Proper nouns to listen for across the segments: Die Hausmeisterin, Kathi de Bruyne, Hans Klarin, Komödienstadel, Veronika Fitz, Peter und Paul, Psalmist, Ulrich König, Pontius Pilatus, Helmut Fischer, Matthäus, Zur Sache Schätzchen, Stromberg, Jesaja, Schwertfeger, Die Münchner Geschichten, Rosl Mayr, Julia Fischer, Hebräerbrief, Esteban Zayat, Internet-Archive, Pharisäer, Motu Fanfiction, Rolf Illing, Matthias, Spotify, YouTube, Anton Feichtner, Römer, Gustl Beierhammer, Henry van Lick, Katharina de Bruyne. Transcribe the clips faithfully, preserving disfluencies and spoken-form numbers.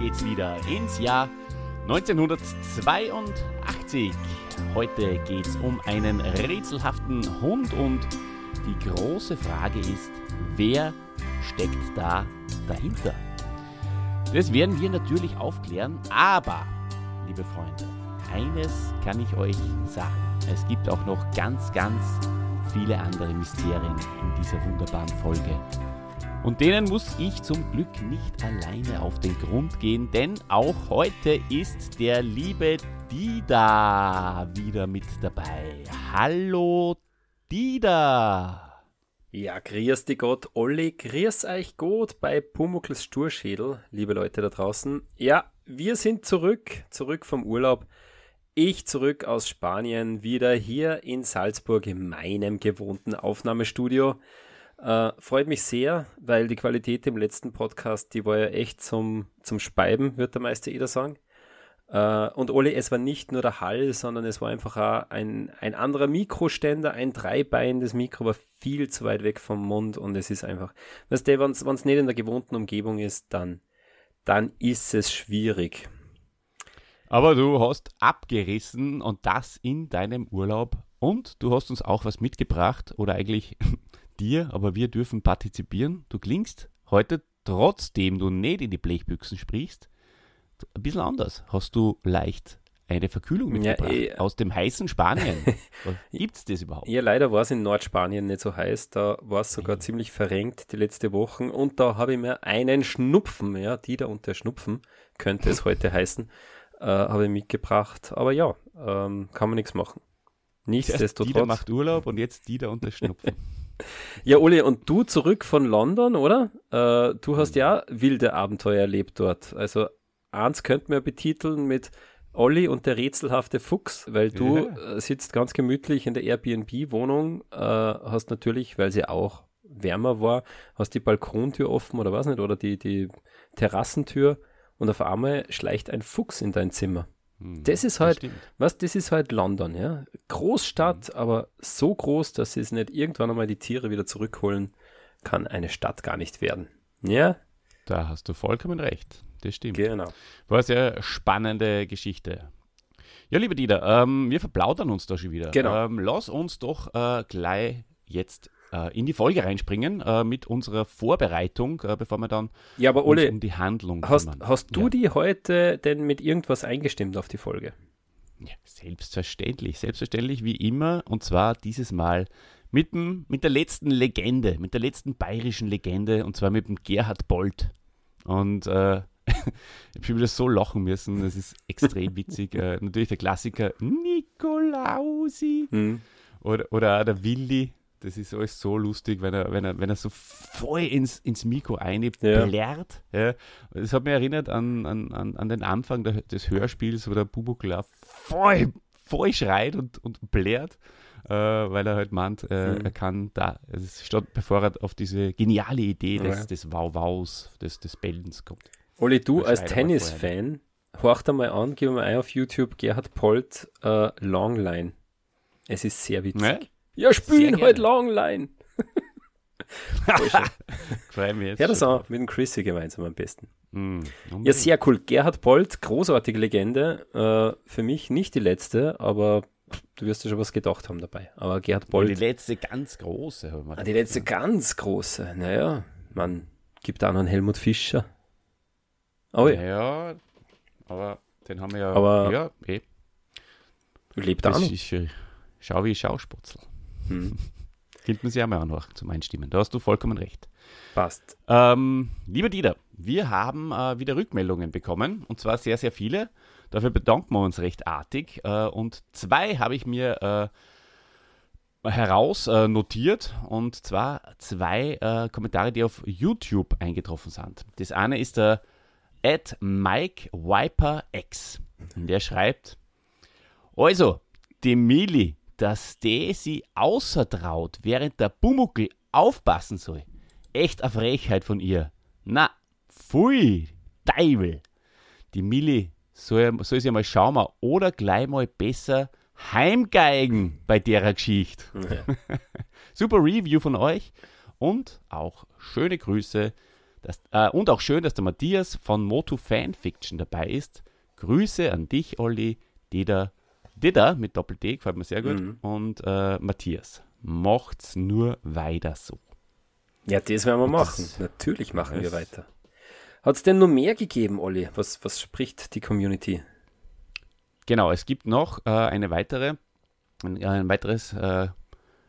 geht's wieder ins Jahr neunzehnhundertzweiundachtzig. Heute geht's um einen rätselhaften Hund und die große Frage ist, wer steckt da dahinter? Das werden wir natürlich aufklären, aber, liebe Freunde, eines kann ich euch sagen. Es gibt auch noch ganz, ganz viele andere Mysterien in dieser wunderbaren Folge. Und denen muss ich zum Glück nicht alleine auf den Grund gehen, denn auch heute ist der liebe Dida wieder mit dabei. Hallo Dida! Ja, grüß dich Gott, Olli, grüß euch Gott bei PUMUCKLs Sturschädel, liebe Leute da draußen. Ja, wir sind zurück, zurück vom Urlaub. Ich zurück aus Spanien, wieder hier in Salzburg in meinem gewohnten Aufnahmestudio. Uh, freut mich sehr, weil die Qualität im letzten Podcast, die war ja echt zum, zum Speiben, wird der Meister Eder sagen. Uh, und Olli, es war nicht nur der Hall, sondern es war einfach auch ein, ein anderer Mikroständer, ein Dreibein. Das Mikro war viel zu weit weg vom Mund und es ist einfach, weißt du, wenn es nicht in der gewohnten Umgebung ist, dann, dann ist es schwierig. Aber du hast abgerissen und das in deinem Urlaub und du hast uns auch was mitgebracht oder eigentlich... dir, aber wir dürfen partizipieren. Du klingst heute, trotzdem du nicht in die Blechbüchsen sprichst, ein bisschen anders. Hast du leicht eine Verkühlung mitgebracht? Ja, äh, aus dem heißen Spanien. Gibt es das überhaupt? Ja, leider war es in Nordspanien nicht so heiß. Da war es sogar ja. ziemlich verrenkt die letzten Wochen. Und da habe ich mir einen Schnupfen, ja, die da und der Schnupfen könnte es heute heißen, äh, habe ich mitgebracht. Aber ja, ähm, kann man nichts machen. Nichtsdestotrotz. Dieter macht Urlaub und jetzt Dieter und der Schnupfen. Ja, Uli, und du zurück von London, oder? Äh, du hast ja wilde Abenteuer erlebt dort. Also eins könnte man betiteln mit Olli und der rätselhafte Fuchs, weil du ja. äh, sitzt ganz gemütlich in der Airbnb-Wohnung, äh, hast natürlich, weil sie auch wärmer war, hast die Balkontür offen oder was nicht, oder die, die Terrassentür und auf einmal schleicht ein Fuchs in dein Zimmer. Das ist halt, das was, das ist halt London, ja. Großstadt, mhm. aber so groß, dass es nicht irgendwann einmal die Tiere wieder zurückholen, kann eine Stadt gar nicht werden. Ja? Da hast du vollkommen recht. Das stimmt. Genau. War eine sehr spannende Geschichte. Ja, liebe Dieter, ähm, wir verplaudern uns da schon wieder. Genau. Ähm, lass uns doch äh, gleich jetzt äh, in die Folge reinspringen äh, mit unserer Vorbereitung, äh, bevor wir dann ja, aber Ole, uns um die Handlung kümmern. Hast, hast du ja. die heute denn mit irgendwas eingestimmt auf die Folge? Ja, selbstverständlich, selbstverständlich wie immer und zwar dieses Mal mit, dem, mit der letzten Legende, mit der letzten bayerischen Legende und zwar mit dem Gerhard Polt. Und äh, ich habe schon wieder so lachen müssen, das ist extrem witzig. Äh, natürlich der Klassiker Nikolausi hm. oder, oder auch der Willi. Das ist alles so lustig, wenn er, wenn er, wenn er so voll ins, ins Mikro einblärt. Ja. Ja. Das hat mich erinnert an, an, an den Anfang der, des Hörspiels, wo der Pumuckl voll, voll schreit und, und blärt, äh, weil er halt meint, äh, mhm. er kann da, also statt bevor er auf diese geniale Idee des, ja. des Wow-Wows, des, des Bellens kommt. Olli, du als Tennis-Fan, horch da mal an, gib mal ein auf YouTube, Gerhard Polt, äh, Longline. Es ist sehr witzig. Ja? Ja, spielen halt Longline. Freue mich jetzt. Ja, das auch mit dem Chrissy gemeinsam am besten. Mm, ja, sehr cool. Gerhard Polt, großartige Legende. Äh, für mich nicht die letzte, aber du wirst ja schon was gedacht haben dabei. Aber Gerhard Polt. Ja, die letzte ganz große. Haben wir ah, die letzte gedacht. Ganz große. Naja, man gibt auch noch einen Helmut Fischer. Oh ja. Naja, aber den haben wir ja. Aber ja, eh. Lebt auch noch. Ist, äh, schau wie Schausputzel. Hm. Könnte man sich auch mal anhören zum Einstimmen. Da hast du vollkommen recht. Passt. Ähm, lieber Dieter, wir haben äh, wieder Rückmeldungen bekommen und zwar sehr, sehr viele. Dafür bedanken wir uns recht artig äh, und zwei habe ich mir äh, heraus äh, notiert und zwar zwei äh, Kommentare, die auf YouTube eingetroffen sind. Das eine ist der at MikeWiperX und der schreibt, also, die Mili, dass der sie außertraut, während der Pumuckl aufpassen soll. Echt eine Frechheit von ihr. Na, pfui, Teufel. Die Milli soll, soll sie mal schauen, oder gleich mal besser heimgeigen bei derer Geschichte. Ja. Super Review von euch und auch schöne Grüße Das, äh, und auch schön, dass der Matthias von Motu Fanfiction dabei ist. Grüße an dich, Olli, Deda, Deda mit Doppel-D, gefällt mir sehr gut. Mhm. Und äh, Matthias, macht's nur weiter so. Ja, das werden wir und machen. Das, Natürlich machen wir weiter. Hat es denn noch mehr gegeben, Olli? Was, was spricht die Community? Genau, es gibt noch äh, eine weitere, ein, ein weiteres, äh,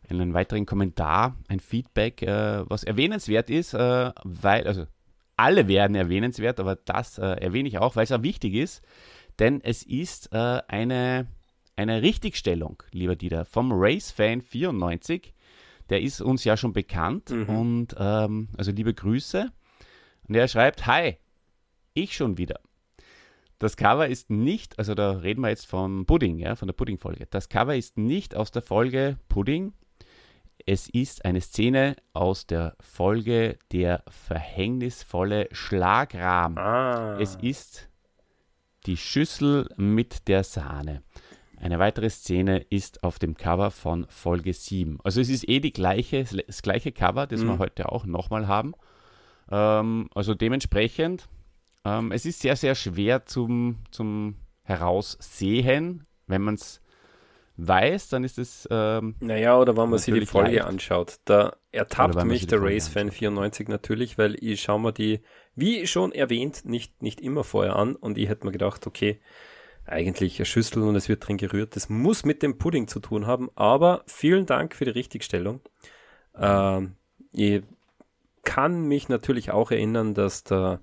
einen weiteren Kommentar, ein Feedback, äh, was erwähnenswert ist, äh, weil, also alle werden erwähnenswert, aber das äh, erwähne ich auch, weil es auch wichtig ist, denn es ist äh, eine, eine Richtigstellung, lieber Dieter, vom RaceFan vierundneunzig, der ist uns ja schon bekannt mhm. und ähm, also liebe Grüße. Und er schreibt, hi, ich schon wieder. Das Cover ist nicht, also da reden wir jetzt vom Pudding, ja, von der Pudding-Folge. Das Cover ist nicht aus der Folge Pudding. Es ist eine Szene aus der Folge Der verhängnisvolle Schlagrahm. Ah. Es ist die Schüssel mit der Sahne. Eine weitere Szene ist auf dem Cover von Folge sieben. Also es ist eh die gleiche, das gleiche Cover, das mhm. wir heute auch nochmal haben. Also dementsprechend, ähm, es ist sehr, sehr schwer zum, zum Heraussehen. Wenn man es weiß, dann ist es ähm, naja, oder wenn man sich die Folge leicht. anschaut. Da ertappt mich der RaceFan vierundneunzig natürlich, weil ich schaue mir die, wie schon erwähnt, nicht, nicht immer vorher an. Und ich hätte mir gedacht, okay, eigentlich eine Schüssel und es wird drin gerührt. Das muss mit dem Pudding zu tun haben. Aber vielen Dank für die Richtigstellung. Ähm, ich kann mich natürlich auch erinnern, dass der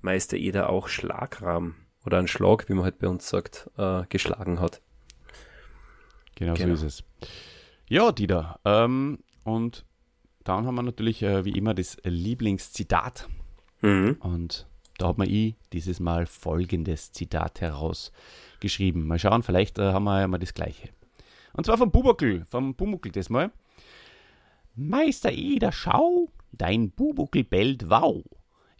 Meister Eder auch Schlagrahm oder einen Schlag, wie man halt bei uns sagt, äh, geschlagen hat. Genau, genau so ist es. Ja, Dieter. Ähm, und dann haben wir natürlich äh, wie immer das Lieblingszitat. Mhm. Und da hat man ich dieses Mal folgendes Zitat herausgeschrieben. Mal schauen, vielleicht äh, haben wir ja mal das Gleiche. Und zwar vom PUMUCKL, vom PUMUCKL das mal. Meister Eder, schau, dein Pumuckl bellt wow.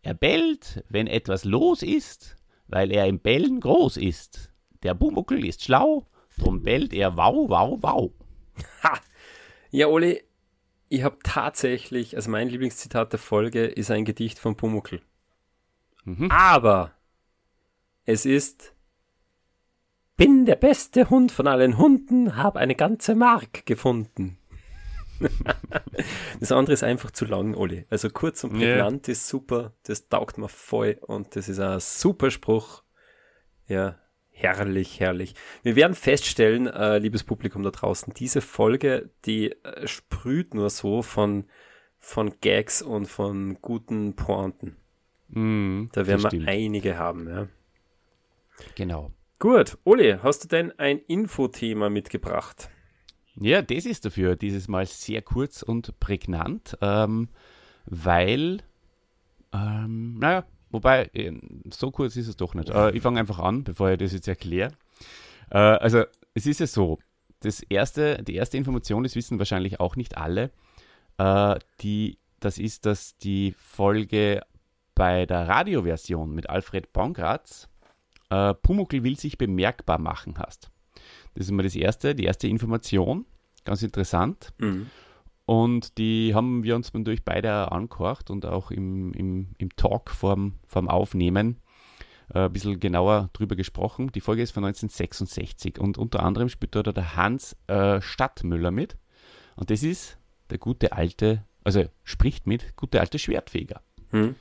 Er bellt, wenn etwas los ist, weil er im Bellen groß ist. Der Pumuckl ist schlau, drum bellt er wow, wow, wow. Ha! Ja, Oli, ich habe tatsächlich, also mein Lieblingszitat der Folge ist ein Gedicht von Pumuckl. Mhm. Aber es ist: Bin der beste Hund von allen Hunden, hab eine ganze Mark gefunden. Das andere ist einfach zu lang, Olli. Also kurz und prägnant yeah. ist super, das taugt mir voll und das ist ein super Spruch. Ja, herrlich, herrlich. Wir werden feststellen, äh, liebes Publikum da draußen, diese Folge, die äh, sprüht nur so von, von Gags und von guten Pointen. Mm, da werden wir einige haben. Ja. Genau. Gut, Olli, hast du denn ein Infothema mitgebracht? Ja, das ist dafür dieses Mal sehr kurz und prägnant, ähm, weil, ähm, naja, wobei, so kurz ist es doch nicht. Äh, ich fange einfach an, bevor ich das jetzt erkläre. Äh, also, es ist ja so, das erste, die erste Information, das wissen wahrscheinlich auch nicht alle, äh, die, das ist, dass die Folge bei der Radioversion mit Alfred Pongratz, äh, Pumuckl will sich bemerkbar machen hast. Das ist mal das erste, die erste Information, ganz interessant. Mhm. Und die haben wir uns natürlich beide angehört und auch im, im, im Talk vorm, vorm Aufnehmen äh, ein bisschen genauer drüber gesprochen. Die Folge ist von neunzehnhundertsechsundsechzig und unter anderem spielt dort der Hans äh, Stadtmüller mit. Und das ist der gute alte, also spricht mit, gute alte Schwertfeger. Mhm.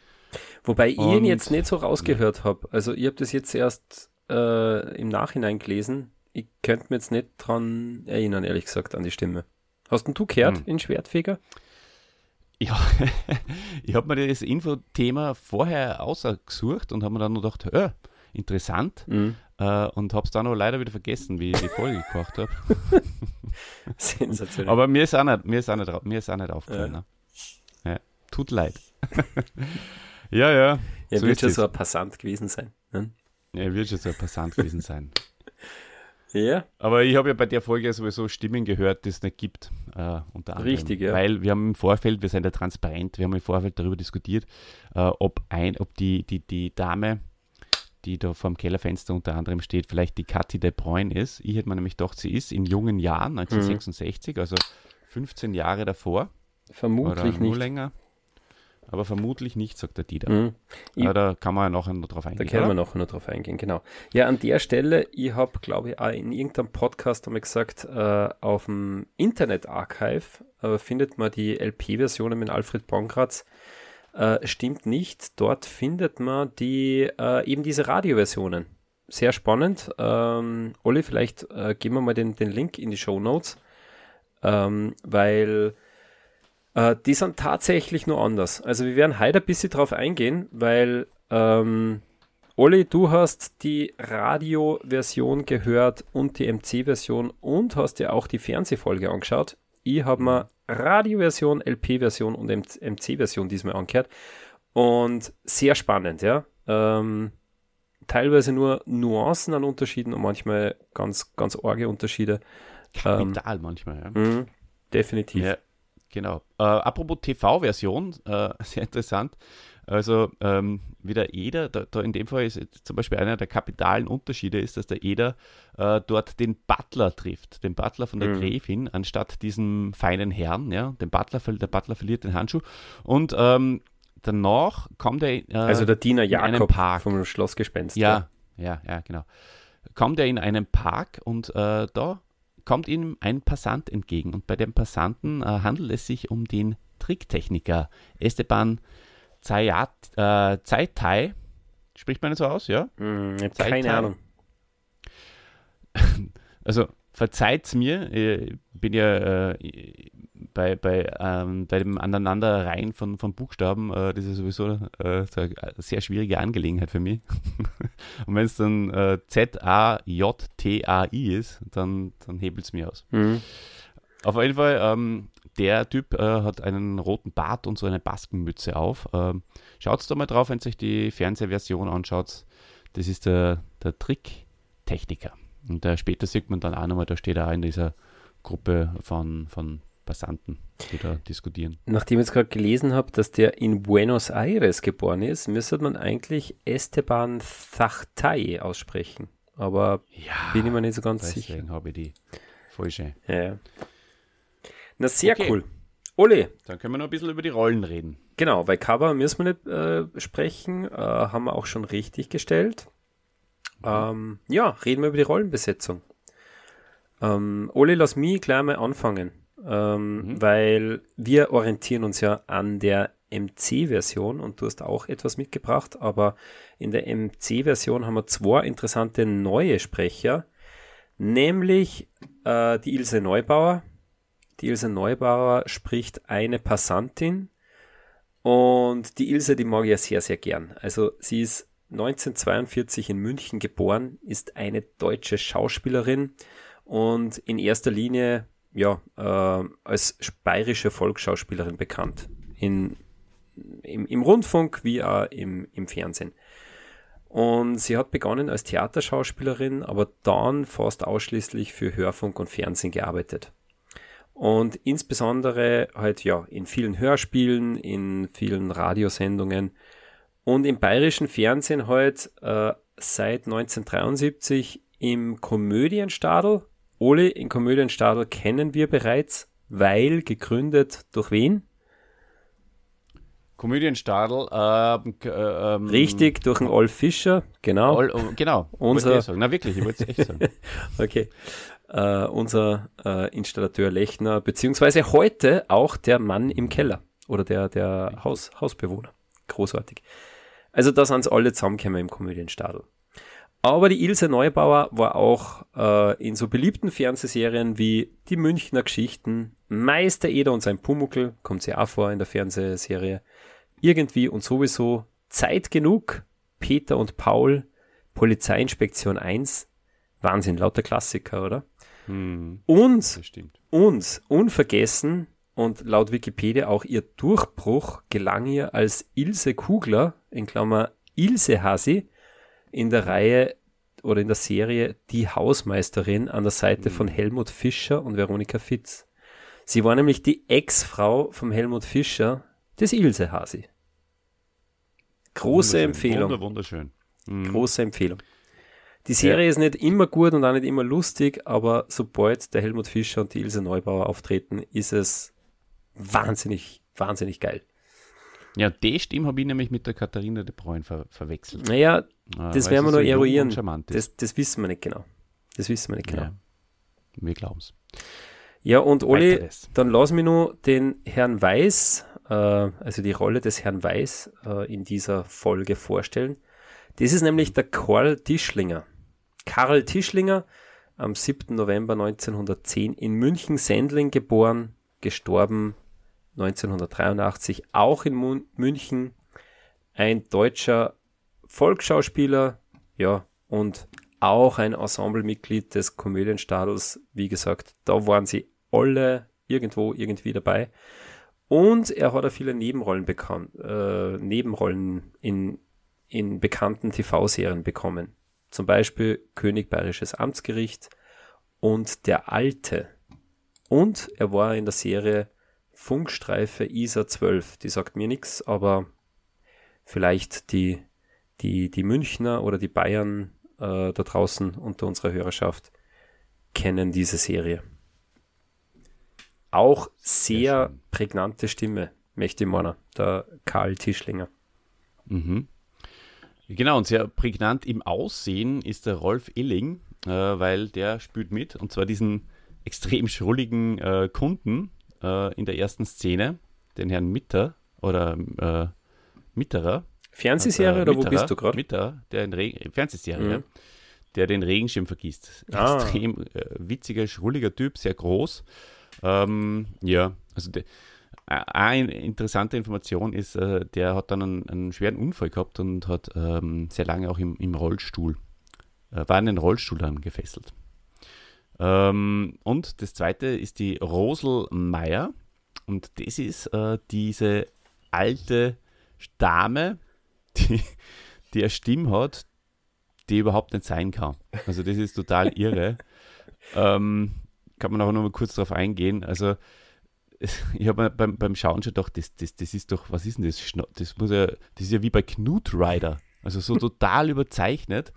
Wobei und, ich ihn jetzt nicht so rausgehört habe. Also ich habe das jetzt erst äh, im Nachhinein gelesen. Ich könnte mir jetzt nicht dran erinnern, ehrlich gesagt, an die Stimme. Hast denn du gehört, hm. in Schwertfeger? Ja, ich habe mir das Infothema vorher ausgesucht und habe mir dann nur gedacht, äh, interessant. Hm. Äh, und habe es dann auch leider wieder vergessen, wie ich die Folge gekocht habe. Sensationell. Aber mir ist auch nicht, mir ist auch nicht, mir ist auch nicht aufgefallen. Ja. Ne? Ja, tut leid. ja, ja. Er so wird schon so ein Passant gewesen sein. Ne? Ja, er wird schon so ein Passant gewesen sein. Ja. Aber ich habe ja bei der Folge sowieso Stimmen gehört, die es nicht gibt, äh, unter anderem. Richtig, ja. Weil wir haben im Vorfeld, wir sind ja transparent, wir haben im Vorfeld darüber diskutiert, äh, ob ein, ob die, die, die Dame, die da vorm Kellerfenster unter anderem steht, vielleicht die Kathi de Bruyne ist. Ich hätte mir nämlich gedacht, sie ist in jungen Jahren, neunzehnhundertsechsundsechzig, mhm. also fünfzehn Jahre davor. Vermutlich oder nur nicht. länger. aber vermutlich nicht, sagt der Dieter. Mhm. Aber da kann man ja nachher noch drauf eingehen. Da können wir nachher noch drauf eingehen, genau. Ja, an der Stelle, ich habe, glaube ich, auch in irgendeinem Podcast einmal gesagt, äh, auf dem Internet-Archive äh, findet man die L P-Versionen mit Alfred Pongratz. Äh, stimmt nicht, dort findet man die äh, eben diese Radioversionen. Sehr spannend. Ähm, Olli, vielleicht äh, geben wir mal den, den Link in die Shownotes, ähm, weil äh, die sind tatsächlich nur anders. Also wir werden heute ein bisschen drauf eingehen, weil ähm, Olli, du hast die Radio-Version gehört und die M C-Version und hast dir auch die Fernsehfolge angeschaut. Ich habe mir Radio-Version, L P-Version und M C-Version diesmal angehört und sehr spannend, ja. Ähm, teilweise nur Nuancen an Unterschieden und manchmal ganz, ganz arge Unterschiede. Kapital ähm, manchmal, ja. Mh, definitiv. Ja, genau. Äh, apropos T V-Version, äh, sehr interessant. Also ähm, wie der Eder, da, da in dem Fall ist zum Beispiel einer der kapitalen Unterschiede ist, dass der Eder äh, dort den Butler trifft, den Butler von der mhm. Gräfin, anstatt diesem feinen Herrn, ja, den Butler, der Butler verliert den Handschuh und ähm, danach kommt er... Äh, also der Diener Jakob vom Schlossgespenst. Ja, ja, ja, genau. Kommt er in einen Park und äh, da kommt ihm ein Passant entgegen und bei dem Passanten äh, handelt es sich um den Tricktechniker Esteban Zayat, äh, Zaytai, spricht man das so aus, ja? Mm, ich hab keine Ahnung. Also, verzeiht's mir, ich bin ja äh, bei, bei, ähm, bei dem Aneinanderreihen von, von Buchstaben, äh, das ist sowieso äh, so eine sehr schwierige Angelegenheit für mich. Und wenn es dann äh, Z-A-J-T-A-I ist, dann, dann hebelt es mir aus. Mm. Auf jeden Fall, ähm, der Typ äh, hat einen roten Bart und so eine Baskenmütze auf. Ähm, schaut's da mal drauf, wenn ihr euch die Fernsehversion anschaut. Das ist der, der Tricktechniker. Und da später sieht man dann auch nochmal, da steht er auch in dieser Gruppe von, von Passanten, die da diskutieren. Nachdem ich jetzt gerade gelesen habe, dass der in Buenos Aires geboren ist, müsste man eigentlich Esteban Zayat aussprechen. Aber ja, bin ich mir nicht so ganz deswegen sicher. Deswegen habe ich die falsche. Ja. Na, sehr okay. Cool. Ole. Dann können wir noch ein bisschen über die Rollen reden. Genau, weil Cover müssen wir nicht äh, sprechen, äh, haben wir auch schon richtig gestellt. Ähm, ja, reden wir über die Rollenbesetzung. Ähm, Ole, lass mich gleich mal anfangen, ähm, mhm. weil wir orientieren uns ja an der M C-Version und du hast auch etwas mitgebracht, aber in der M C-Version haben wir zwei interessante neue Sprecher, nämlich äh, die Ilse Neubauer. Die Ilse Neubauer spricht eine Passantin und die Ilse, die mag ich ja sehr, sehr gern. Also sie ist neunzehnhundertzweiundvierzig in München geboren, ist eine deutsche Schauspielerin und in erster Linie ja, äh, als bayerische Volksschauspielerin bekannt. In, im, im Rundfunk wie auch im, im Fernsehen. Und sie hat begonnen als Theaterschauspielerin, aber dann fast ausschließlich für Hörfunk und Fernsehen gearbeitet. Und insbesondere halt ja in vielen Hörspielen, in vielen Radiosendungen und im bayerischen Fernsehen halt äh, seit neunzehnhundertdreiundsiebzig im Komödienstadel. Ole, in Komödienstadel kennen wir bereits, weil gegründet durch wen? Komödienstadel. Äh, äh, ähm, Richtig, durch den Olf Fischer, genau. Ol, oh, genau, unser, ich sagen. Na wirklich, ich wollte es echt sagen. Okay. Uh, unser uh, Installateur Lechner, beziehungsweise heute auch der Mann im Keller oder der, der Haus, Hausbewohner. Großartig. Also da sind es alle zusammengekommen im Komödienstadel. Aber die Ilse Neubauer war auch uh, in so beliebten Fernsehserien wie Die Münchner Geschichten, Meister Eder und sein Pumuckl, kommt sie auch vor in der Fernsehserie, irgendwie und sowieso Zeit genug, Peter und Paul, Polizeiinspektion eins, Wahnsinn, lauter Klassiker, oder? Hm, und, und unvergessen und laut Wikipedia auch ihr Durchbruch gelang ihr als Ilse Kugler, in Klammer Ilse Hasi, in der Reihe oder in der Serie Die Hausmeisterin an der Seite hm. von Helmut Fischer und Veronika Fitz. Sie war nämlich die Ex-Frau vom Helmut Fischer, des Ilse Hasi. Große wunderschön. Empfehlung. Wunderschön. Hm. Große Empfehlung. Die Serie ja. ist nicht immer gut und auch nicht immer lustig, aber sobald der Helmut Fischer und die Ilse Neubauer auftreten, ist es wahnsinnig, wahnsinnig geil. Ja, die Stimme habe ich nämlich mit der Katharina de Bruyne ver verwechselt. Naja, ah, das werden wir noch so eruieren. Das, das wissen wir nicht genau. Das wissen wir nicht genau. Ja, wir glauben es. Ja, und Oli, Weiteres. Dann lass mich nur den Herrn Weiß, äh, also die Rolle des Herrn Weiß äh, in dieser Folge vorstellen. Das ist nämlich der Karl Tischlinger. Karl Tischlinger, am siebten November neunzehnhundertzehn in München-Sendling geboren, gestorben neunzehnhundertdreiundachtzig, auch in München, ein deutscher Volksschauspieler, ja, und auch ein Ensemblemitglied des Komödienstadels. Wie gesagt, da waren sie alle irgendwo, irgendwie dabei. Und er hat auch viele Nebenrollen bekommen, äh, Nebenrollen in, in bekannten T V-Serien bekommen. Zum Beispiel Königliches Bayerisches Amtsgericht und Der Alte. Und er war in der Serie Funkstreife Isar zwölf. Die sagt mir nichts, aber vielleicht die, die, die Münchner oder die Bayern äh, da draußen unter unserer Hörerschaft kennen diese Serie. Auch sehr, sehr prägnante Stimme, möchte ich meinen, der Karl Tischlinger. Mhm. Genau, und sehr prägnant im Aussehen ist der Rolf Illing, äh, weil der spielt mit, und zwar diesen extrem schrulligen äh, Kunden äh, in der ersten Szene, den Herrn Mitter oder äh, Mitterer. Fernsehserie also, oder Mitterer, wo bist du gerade? Mitterer, der in Regen, Fernsehserie, mhm. ja, der den Regenschirm vergisst. Ah. Extrem äh, witziger, schrulliger Typ, sehr groß. Ähm, ja, also der. Eine interessante Information ist, der hat dann einen, einen schweren Unfall gehabt und hat ähm, sehr lange auch im, im Rollstuhl, äh, war an den Rollstuhl dann gefesselt. Ähm, und das zweite ist die Rosl Mayr, und das ist äh, diese alte Dame, die, die eine Stimme hat, die überhaupt nicht sein kann. Also das ist total irre. ähm, kann man auch noch mal kurz drauf eingehen. Also ich habe beim, beim Schauen schon gedacht, das, das, das ist doch, was ist denn das? Das, muss ja, das ist ja wie bei Knut Rider, also so total überzeichnet,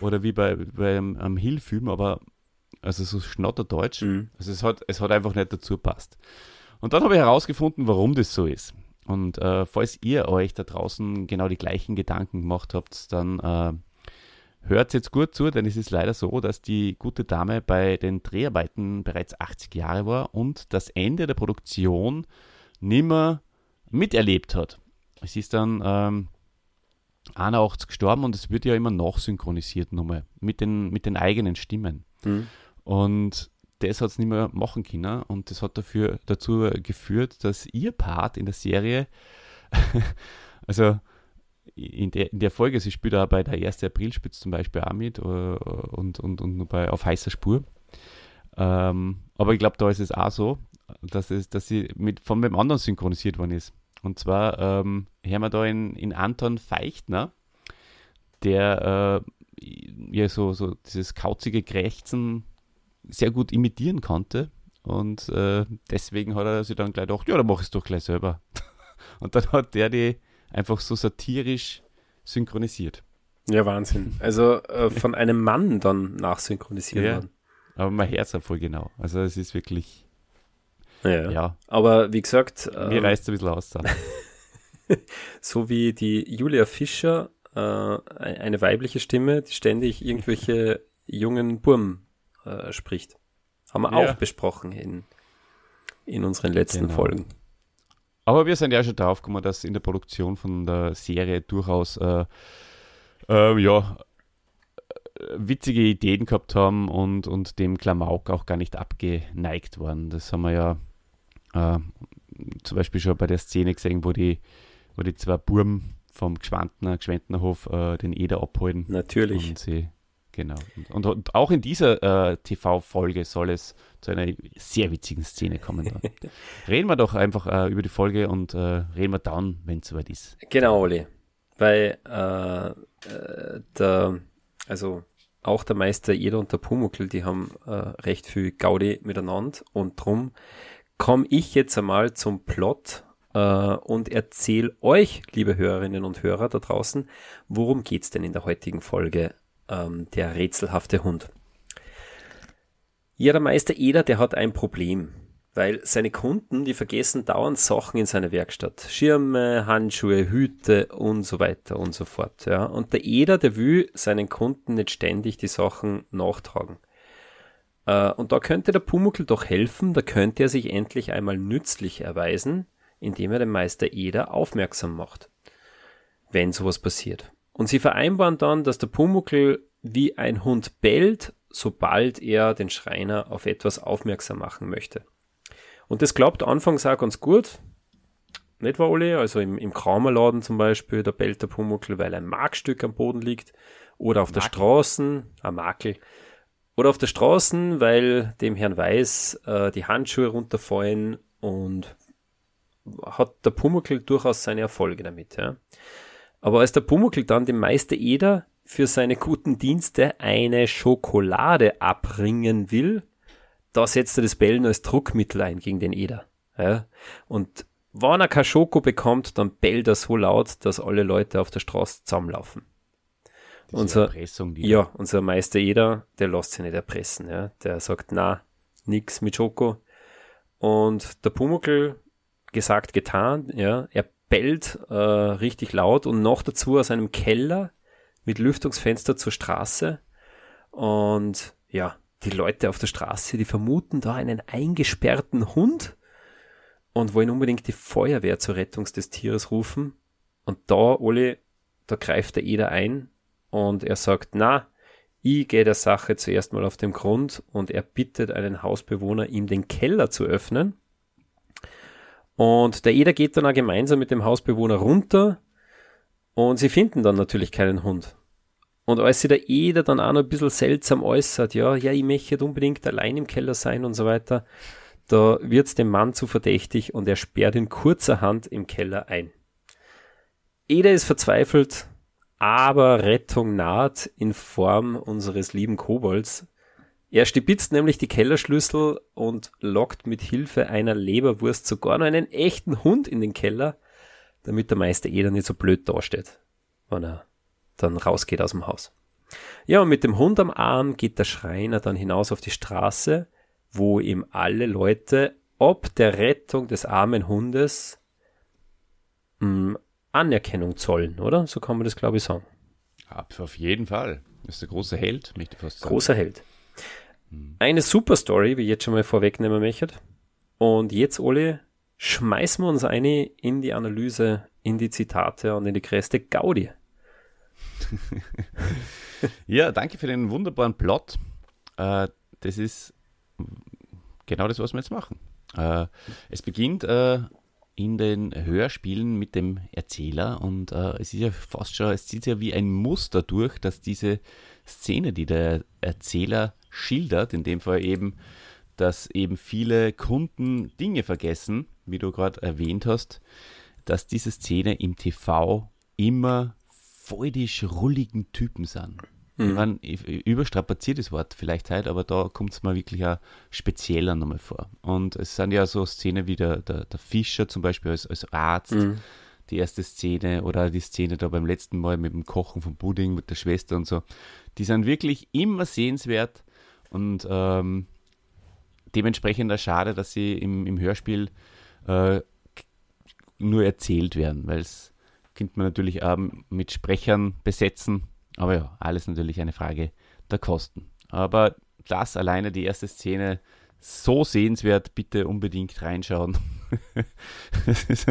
oder wie bei, bei einem, einem Hill-Film, aber also so schnotterdeutsch. Mhm. Also es hat, es hat einfach nicht dazu passt. Und dann habe ich herausgefunden, warum das so ist. Und äh, falls ihr euch da draußen genau die gleichen Gedanken gemacht habt, dann äh, hört jetzt gut zu, denn es ist leider so, dass die gute Dame bei den Dreharbeiten bereits achtzig Jahre war und das Ende der Produktion nimmer miterlebt hat. Es ist dann ähm, einundachtzig gestorben, und es wird ja immer nachsynchronisiert nochmal mit den, mit den eigenen Stimmen. Mhm. Und das hat es nicht mehr machen können, und das hat dafür, dazu geführt, dass ihr Part in der Serie, also In der, in der Folge, sie spielt auch bei der ersten April-Spitz zum Beispiel auch mit und, und, und bei Auf heißer Spur. Ähm, aber ich glaube, da ist es auch so, dass, es, dass sie mit, von wem anderen synchronisiert worden ist. Und zwar ähm, hören wir da in, in Anton Feichtner, der äh, ja so, so dieses kauzige Krächzen sehr gut imitieren konnte. Und äh, deswegen hat er sich dann gleich gedacht, ja, dann mach ich es doch gleich selber. Und dann hat der die einfach so satirisch synchronisiert. Ja, Wahnsinn. Also äh, von einem Mann dann nachsynchronisiert worden. Ja, aber mein Herz hat voll genau. Also es ist wirklich... Ja, ja. Aber wie gesagt... Ähm, mir reißt es ein bisschen aus. So wie die Julia Fischer, äh, eine weibliche Stimme, die ständig irgendwelche jungen Burm äh, spricht. Haben wir ja auch besprochen in, in unseren letzten genau. Folgen. Aber wir sind ja schon drauf gekommen, dass in der Produktion von der Serie durchaus äh, äh, ja, witzige Ideen gehabt haben und, und dem Klamauk auch gar nicht abgeneigt waren. Das haben wir ja äh, zum Beispiel schon bei der Szene gesehen, wo die, wo die zwei Burm vom Gschwandner, Gschwendnerhof äh, den Eder abholen. Natürlich. Und sie, genau. Und, und auch in dieser äh, T V-Folge soll es zu einer sehr witzigen Szene kommen. Da. Reden wir doch einfach äh, über die Folge und äh, reden wir dann, wenn es soweit ist. Genau, Oli. Weil äh, der, also auch der Meister Eder und der Pumuckl, die haben äh, recht viel Gaudi miteinander, und drum komme ich jetzt einmal zum Plot äh, und erzähle euch, liebe Hörerinnen und Hörer da draußen, worum geht es denn in der heutigen Folge? Ähm, der rätselhafte Hund. Ja, der Meister Eder, der hat ein Problem. weil seine Kunden, die vergessen dauernd Sachen in seiner Werkstatt. Schirme, Handschuhe, Hüte und so weiter und so fort. Ja. Und der Eder, der will seinen Kunden nicht ständig die Sachen nachtragen. Äh, und da könnte der Pumuckl doch helfen, da könnte er sich endlich einmal nützlich erweisen, indem er den Meister Eder aufmerksam macht, wenn sowas passiert. Und sie vereinbaren dann, dass der Pumuckl wie ein Hund bellt, sobald er den Schreiner auf etwas aufmerksam machen möchte. Und das klappt anfangs auch ganz gut, nicht wahr, Olli? Also im, im Kramerladen zum Beispiel, da bellt der Pumuckl, weil ein Markstück am Boden liegt. Oder auf Makel. der Straße, ein Makel. Oder auf der Straße, weil dem Herrn Weiß äh, die Handschuhe runterfallen, und hat der Pumuckl durchaus seine Erfolge damit. Ja. Aber als der Pumuckl dann dem Meister Eder für seine guten Dienste eine Schokolade abringen will, da setzt er das Bellen als Druckmittel ein gegen den Eder. Ja? Und wenn er keine Schoko bekommt, dann bellt er so laut, dass alle Leute auf der Straße zusammenlaufen. Diese unser, Erpressung, die ja, unser Meister Eder, der lässt sich nicht erpressen. Ja? Der sagt, na, nix mit Schoko. Und der Pumuckl, gesagt, getan, ja, er bellt äh, richtig laut und noch dazu aus einem Keller mit Lüftungsfenster zur Straße. Und ja, die Leute auf der Straße, die vermuten da einen eingesperrten Hund und wollen unbedingt die Feuerwehr zur Rettung des Tieres rufen. Und da, Olli, da greift der Eder ein und er sagt, na, ich gehe der Sache zuerst mal auf den Grund, und er bittet einen Hausbewohner, ihm den Keller zu öffnen. Und der Eder geht dann auch gemeinsam mit dem Hausbewohner runter und sie finden dann natürlich keinen Hund. Und als sich der Eder dann auch noch ein bisschen seltsam äußert, ja, ja, ich möchte unbedingt allein im Keller sein und so weiter, da wird es dem Mann zu verdächtig und er sperrt ihn kurzerhand im Keller ein. Eder ist verzweifelt, aber Rettung naht in Form unseres lieben Kobolds. Er stibitzt nämlich die Kellerschlüssel und lockt mit Hilfe einer Leberwurst sogar noch einen echten Hund in den Keller, damit der Meister Eder nicht so blöd dasteht, wenn er dann rausgeht aus dem Haus. Ja, und mit dem Hund am Arm geht der Schreiner dann hinaus auf die Straße, wo ihm alle Leute ob der Rettung des armen Hundes mh, Anerkennung zollen, oder? So kann man das, glaube ich, sagen. Auf jeden Fall. Das ist der große Held, möchte ich fast sagen. Großer Held. Eine super Story, wie ich jetzt schon mal vorwegnehmen möchte. Und jetzt, Olli, schmeißen wir uns eine in die Analyse, in die Zitate und in die Kräste Gaudi. Ja, danke für den wunderbaren Plot. Äh, das ist genau das, was wir jetzt machen. Äh, es beginnt äh, in den Hörspielen mit dem Erzähler und äh, es ist ja fast schon, es zieht ja wie ein Muster durch, dass diese Szene, die der Erzähler schildert, in dem Fall eben, dass eben viele Kunden Dinge vergessen, wie du gerade erwähnt hast, dass diese Szene im T V immer voll die schrulligen Typen sind. Mhm. Ich meine, überstrapaziertes Wort vielleicht halt, aber da kommt es mir wirklich auch spezieller nochmal vor. Und es sind ja so Szenen wie der, der, der Fischer zum Beispiel als, als Arzt, mhm. die erste Szene oder die Szene da beim letzten Mal mit dem Kochen vom Pudding mit der Schwester und so. Die sind wirklich immer sehenswert und ähm, dementsprechend auch schade, dass sie im, im Hörspiel äh, nur erzählt werden, weil es könnte man natürlich auch mit Sprechern besetzen. Aber ja, alles natürlich eine Frage der Kosten. Aber das alleine, die erste Szene, so sehenswert, bitte unbedingt reinschauen. Das ist,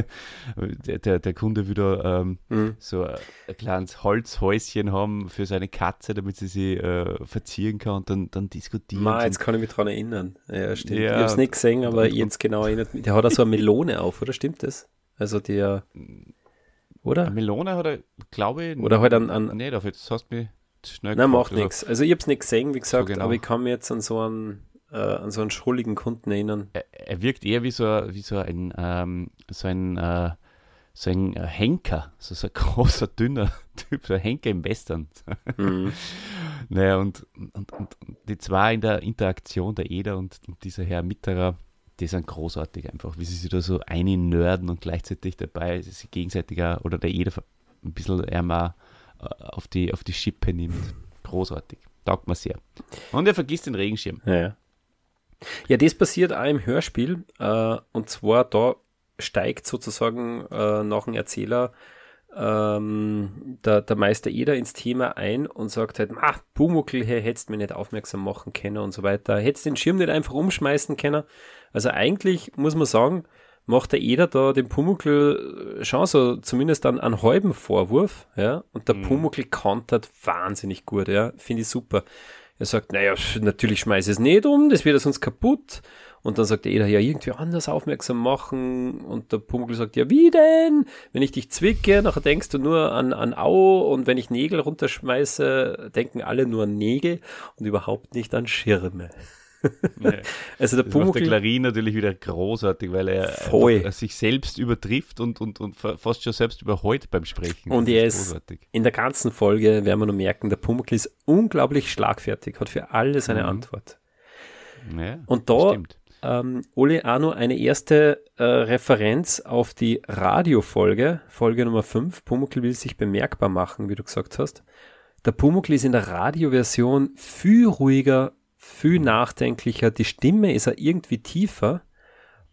der, der, der Kunde wieder ähm, mhm. so ein, ein kleines Holzhäuschen haben für seine Katze, damit sie sie äh, verzieren kann und dann, dann diskutieren. Ma, jetzt kann ich mich daran erinnern. Ja, stimmt. Ja, ich habe es nicht gesehen, aber und, und, jetzt genau erinnert mich. Der hat auch so eine Melone auf, oder? Stimmt das? Also der... Oder? Eine Melone hat er, glaube ich... Oder halt an... an nee, dafür, das hast du mich schnell... Nein, geguckt, macht nichts. Also ich habe es nicht gesehen, wie gesagt, so genau. Aber ich kann mich jetzt an so einen, äh, an so einen schrulligen Kunden erinnern. Er, er wirkt eher wie so, wie so ein, ähm, so ein, äh, so ein äh, Henker, so, so ein großer, dünner Typ, so ein Henker im Western. Mhm. Naja, und, und, und die zwei in der Interaktion, der Eder und, und dieser Herr Mitterer, die sind großartig einfach, wie sie sich da so einnörden und gleichzeitig dabei sich gegenseitig oder der Eder ein bisschen ärmer auf die, auf die Schippe nimmt. Großartig. Taugt mir sehr. Und er vergisst den Regenschirm. Ja, ja. Ja, das passiert auch im Hörspiel. Äh, und zwar da steigt sozusagen äh, nach dem Erzähler ähm, der, der Meister Eder ins Thema ein und sagt halt, ach, Pumuckl, hey, hättest mich nicht aufmerksam machen können und so weiter. Hättest den Schirm nicht einfach umschmeißen können. Also eigentlich muss man sagen, macht der Eder da dem Pumuckl schon so zumindest einen, einen halben Vorwurf, ja, und der mhm. Pumuckl kontert wahnsinnig gut, ja, finde ich super. Er sagt, naja, natürlich schmeiß es nicht um, das wird sonst kaputt. Und dann sagt der Eder, ja, irgendwie anders aufmerksam machen. Und der Pumuckl sagt, ja, wie denn? Wenn ich dich zwicke, nachher denkst du nur an, an Au, und wenn ich Nägel runterschmeiße, denken alle nur an Nägel und überhaupt nicht an Schirme. Nee. Also der Pumuckl, der Klarin natürlich wieder großartig, weil er sich selbst übertrifft und, und, und fast schon selbst überholt beim Sprechen. Und er ist großartig. In der ganzen Folge werden wir noch merken, der Pumuckl ist unglaublich schlagfertig, hat für alles eine mhm. Antwort. Ja, und da, ähm, Ole, auch noch eine erste äh, Referenz auf die Radiofolge, Folge Nummer fünf, Pumuckl will sich bemerkbar machen, wie du gesagt hast. Der Pumuckl ist in der Radioversion viel ruhiger, viel nachdenklicher, die Stimme ist ja irgendwie tiefer.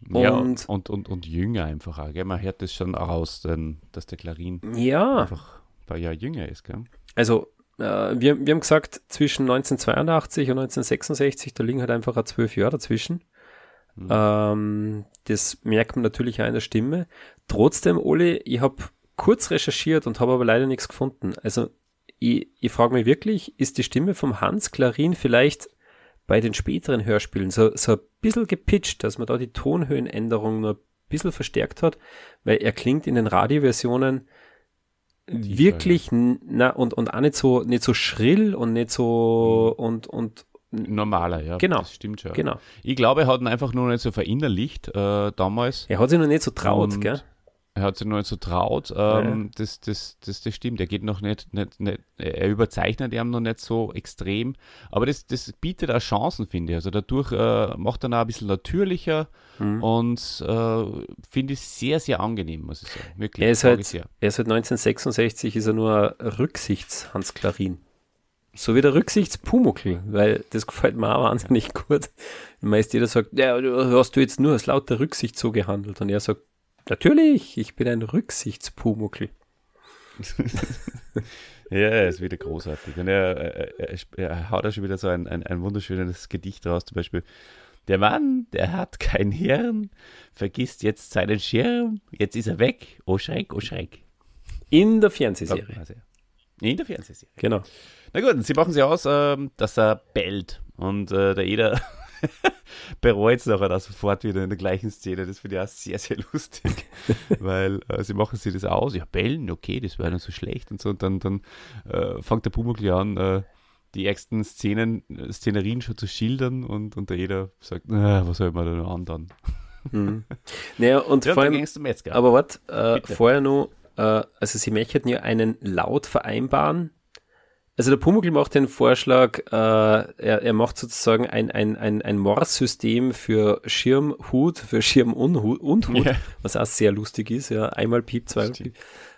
Und, ja, und, und, und, und jünger einfach auch, gell? Man hört das schon auch raus, denn, dass der Klarin ja. einfach ein paar Jahre jünger ist. Gell? Also, äh, wir, wir haben gesagt, zwischen neunzehnhundertzweiundachtzig und neunzehnhundertsechsundsechzig, da liegen halt einfach auch zwölf Jahre dazwischen. Mhm. Ähm, das merkt man natürlich auch in der Stimme. Trotzdem, Oli, ich habe kurz recherchiert und habe aber leider nichts gefunden. Also, ich, ich frage mich wirklich, ist die Stimme vom Hans Klarin vielleicht bei den späteren Hörspielen so, so ein bisschen gepitcht, dass man da die Tonhöhenänderung noch ein bisschen verstärkt hat, weil er klingt in den Radioversionen die wirklich na, und, und auch nicht so, nicht so schrill und nicht so und, und normaler, ja. Genau. Das stimmt schon. Genau. Ich glaube, er hat ihn einfach nur nicht so verinnerlicht äh, damals. Er hat sich noch nicht so traut, und gell? Er hat sich noch nicht so traut, ähm, ja. das, das, das, das stimmt, er geht noch nicht, nicht, nicht, er überzeichnet ihn noch nicht so extrem, aber das, das bietet auch Chancen, finde ich, also dadurch äh, macht er auch ein bisschen natürlicher mhm. und äh, finde ich sehr, sehr angenehm, muss ich sagen, wirklich. Er ist halt, er ist halt neunzehnhundertsechsundsechzig, ist er nur Rücksichts-Hans Klarin, so wie der Rücksichts-Pumuckl, weil das gefällt mir auch wahnsinnig ja. gut, meist jeder sagt, ja, hast du jetzt nur aus lauter Rücksicht so gehandelt, und er sagt, natürlich, ich bin ein Rücksichtspumuckl. Ja, er ist wieder großartig. Und er, er, er, er haut da schon wieder so ein, ein, ein wunderschönes Gedicht raus, zum Beispiel. Der Mann, der hat kein Hirn, vergisst jetzt seinen Schirm, jetzt ist er weg, oh Schreck, oh Schreck. In der Fernsehserie. In der Fernsehserie. Genau. Na gut, sie machen sie aus, dass er bellt. Und der Eder bereut es nachher da sofort wieder in der gleichen Szene. Das finde ich auch sehr, sehr lustig, weil äh, sie machen sich das aus. Ja, bellen, okay, das war nicht so schlecht und so. Und dann, dann äh, fängt der Pumuckl an, äh, die ersten Szenen, Szenerien schon zu schildern und, und der Eder sagt, na, was soll man da noch andern? Mhm. Naja, und ja, vor allem, aber was, äh, vorher noch, äh, also sie möchten ja einen Laut vereinbaren. Also der Pumuckl macht den Vorschlag, äh, er, er macht sozusagen ein, ein, ein, ein Morse-System für Schirmhut, für Schirm und Hut, yeah. was auch sehr lustig ist, ja, einmal Piep, zweimal Piep.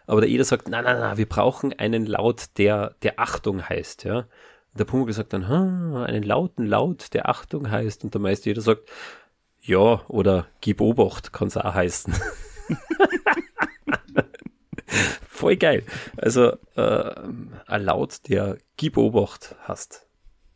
Aber der Eder sagt, nein, nein, nein, wir brauchen einen Laut, der, der Achtung heißt, ja. Und der Pumuckl sagt dann, hm, einen lauten Laut, der Achtung heißt, und der Meister Eder sagt, ja, oder gib Obacht, kann es auch heißen. Voll geil. Also äh, ein Laut, der gib Obacht hast.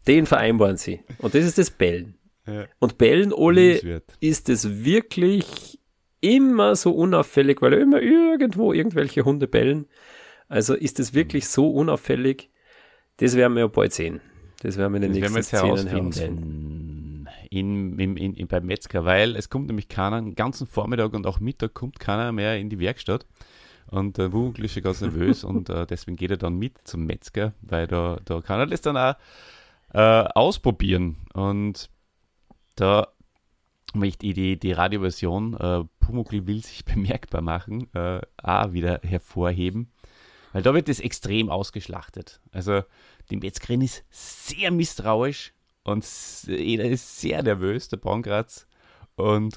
Den vereinbaren sie. Und das ist das Bellen. Ja. Und Bellen, Ole, ist es wirklich immer so unauffällig, weil immer irgendwo irgendwelche Hunde bellen. Also ist es wirklich mhm. so unauffällig. Das werden wir ja bald sehen. Das werden wir in den das nächsten wir Szenen herausfinden. In, in, in, in, beim Metzger, weil es kommt nämlich keiner, den ganzen Vormittag und auch Mittag kommt keiner mehr in die Werkstatt. Und der Pumuckl ist schon ganz nervös und äh, deswegen geht er dann mit zum Metzger, weil da, da kann er das dann auch äh, ausprobieren. Und da möchte ich die, die Radioversion äh, Pumuckl will sich bemerkbar machen, äh, auch wieder hervorheben, weil da wird das extrem ausgeschlachtet. Also die Metzgerin ist sehr misstrauisch und jeder ist sehr nervös, der Pongratz. Und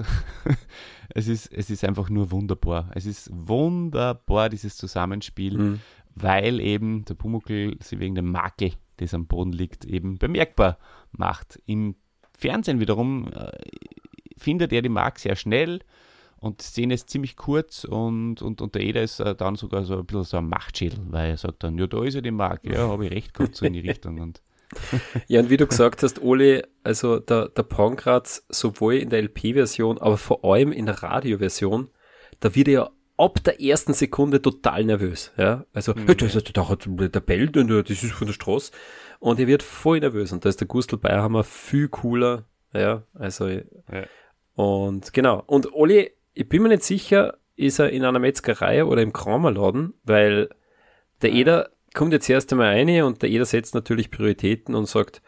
es ist, es ist einfach nur wunderbar. Es ist wunderbar, dieses Zusammenspiel, mhm. weil eben der Pumuckl sie wegen dem Makel, das am Boden liegt, eben bemerkbar macht im Fernsehen wiederum äh, findet er die Mark sehr schnell und die Szene ist ziemlich kurz und, und, und der Eder ist äh, dann sogar so ein bisschen so ein Machtschädel, weil er sagt dann, ja, da ist ja die Mark, ja, habe ich recht gehabt, so in die Richtung. Und ja, und wie du gesagt hast, Oli, also der, der Pongratz, sowohl in der L P-Version, aber vor allem in der Radio-Version, da wird er ja ab der ersten Sekunde total nervös. Ja? Also, mhm. das, da hat der bellt und das ist von der Straße. Und er wird voll nervös. Und da ist der Gustl Bayerhammer viel cooler. Ja, also, ja. Und genau. Und Oli, ich bin mir nicht sicher, ist er in einer Metzgerei oder im Kramerladen, weil der Eder kommt jetzt erst einmal rein und der Eder setzt natürlich Prioritäten und sagt,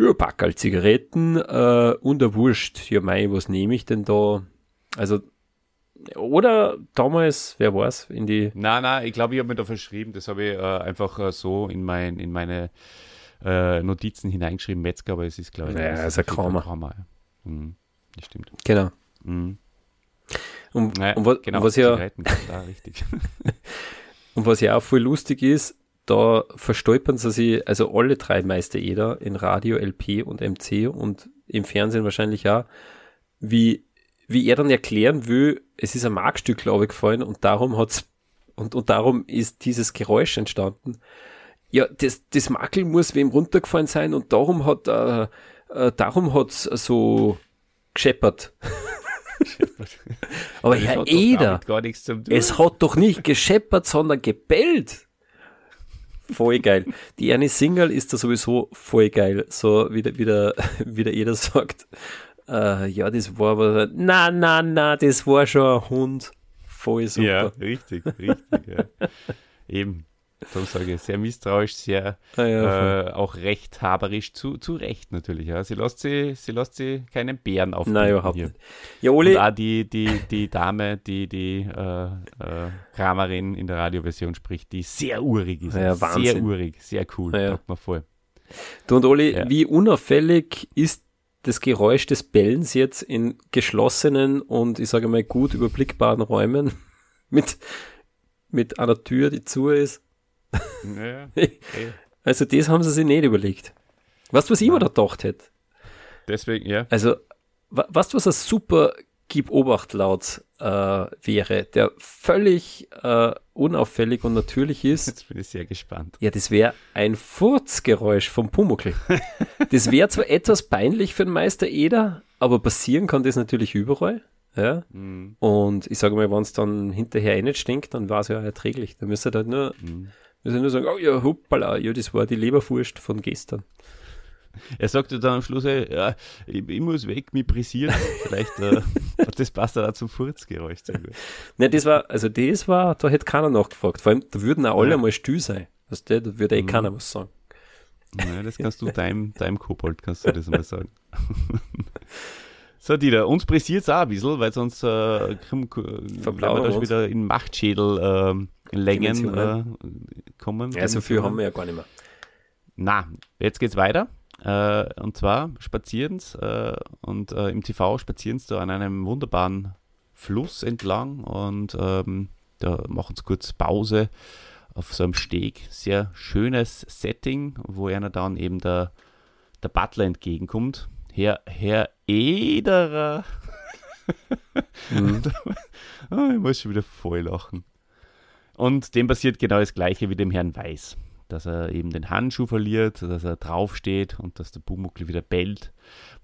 ja, Packerl Zigaretten äh, und eine Wurst. Ja, mei, was nehme ich denn da? Also, oder damals, wer weiß, in die... Nein, nein, ich glaube, ich habe mir da verschrieben, das habe ich äh, einfach äh, so in, mein, in meine äh, Notizen hineingeschrieben, Metzger, aber es ist, glaube ich... Naja, das ist ein Kramer. Kramer. Mhm, das stimmt. Genau. Mhm. Und, naja, und was, genau, was ja... Zigaretten, da, richtig. Und was ja auch voll lustig ist, da verstolpern sie sich, also alle drei Meister Eder in Radio, L P und M C und im Fernsehen wahrscheinlich auch, wie, wie er dann erklären will, es ist ein Markstück, glaube ich, gefallen und darum hat's, und, und darum ist dieses Geräusch entstanden. Ja, das, das Makel muss wem runtergefallen sein und darum hat, äh, äh, darum hat's so gescheppert. Aber Herr Eder, gar nichts zum tun. Es hat doch nicht gescheppert, sondern gebellt. Voll geil. Die Ernie Singerl ist da sowieso voll geil. So wie der, wie der, wie der Eder sagt, äh, ja, das war aber, na, na, na, das war schon ein Hund. Voll super. Ja, richtig, richtig, ja. Eben, darum sage ich, sehr misstrauisch, sehr, ah, ja, äh, auch rechthaberisch, zu, zu Recht natürlich. Ja. Sie lässt sie, sie lässt sie keinen Bären auf. Nein, überhaupt hier nicht. Ja, Oli. Und auch die, die, die Dame, die, die äh, äh, Kramerin in der Radioversion spricht, die sehr urig ist. Ja, Wahnsinn. Sehr urig, sehr cool, ja, ja. Taugt mir voll. Du und Oli, ja, wie unauffällig ist das Geräusch des Bellens jetzt in geschlossenen und, ich sage mal, gut überblickbaren Räumen mit, mit einer Tür, die zu ist? Naja, okay. Also das haben sie sich nicht überlegt. Weißt du, was ich mir da gedacht hätte? Deswegen, ja. Also, weißt du, was ein super Gib-Obacht-Laut äh, wäre, der völlig äh, unauffällig und natürlich ist? Jetzt bin ich sehr gespannt. Ja, das wäre ein Furzgeräusch vom Pumuckl. Das wäre zwar etwas peinlich für den Meister Eder, aber passieren kann das natürlich überall. Ja? Mhm. Und ich sage mal, wenn es dann hinterher eh nicht stinkt, dann war es ja erträglich. Dann müsst ihr halt nur... Mhm. Also nur sagen, oh ja, hoppala, ja, das war die Leberwurst von gestern. Er sagte dann am Schluss, ey, ja, ich, ich muss weg, mich pressieren. Vielleicht, äh, das passt ja auch zum Furzgeräusch. Nein, das war, also das war, da hätte keiner nachgefragt. Vor allem, da würden auch alle ja mal still sein. Weißt du, da würde eh mhm. keiner was sagen. Nein, das kannst du deinem, deinem Kobold, kannst du das mal sagen. So, Dieter, uns pressiert es auch ein bisschen, weil sonst äh, verbleiben wir da wieder in Machtschädel äh, Längen äh, kommen. Ja, so viel haben wir ja gar nicht mehr. Na, jetzt geht's weiter. Äh, und zwar spazieren sie äh, und äh, im T V spazieren sie da an einem wunderbaren Fluss entlang und ähm, da machen sie kurz Pause auf so einem Steg. Sehr schönes Setting, wo einer dann eben der, der Butler entgegenkommt. Herr, Herr Ederer. Mhm. Oh, ich muss schon wieder voll lachen. Und dem passiert genau das Gleiche wie dem Herrn Weiß. Dass er eben den Handschuh verliert, dass er draufsteht und dass der Pumuckl wieder bellt.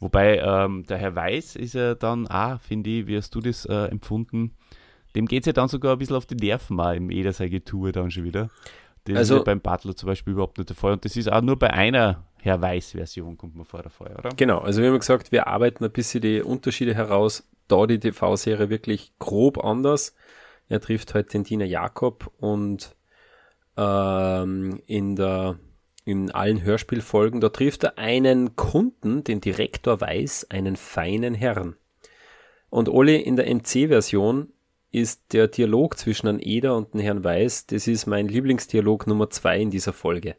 Wobei ähm, der Herr Weiß ist ja dann auch, finde ich, wie hast du das äh, empfunden? Dem geht es ja dann sogar ein bisschen auf die Nerven mal im Eder sei Getue dann schon wieder. Das also, ist ja beim Butler zum Beispiel überhaupt nicht der Fall. Und das ist auch nur bei einer Herr Weiß-Version kommt man vor der Feuer, oder? Genau, also wie haben wir gesagt, wir arbeiten ein bisschen die Unterschiede heraus, da die T V-Serie wirklich grob anders. Er trifft halt den Diener Jakob und ähm, in, der, in allen Hörspielfolgen, da trifft er einen Kunden, den Direktor Weiß, einen feinen Herrn. Und Oli, in der M C-Version ist der Dialog zwischen einem Eder und einem Herrn Weiß, das ist mein Lieblingsdialog Nummer zwei in dieser Folge.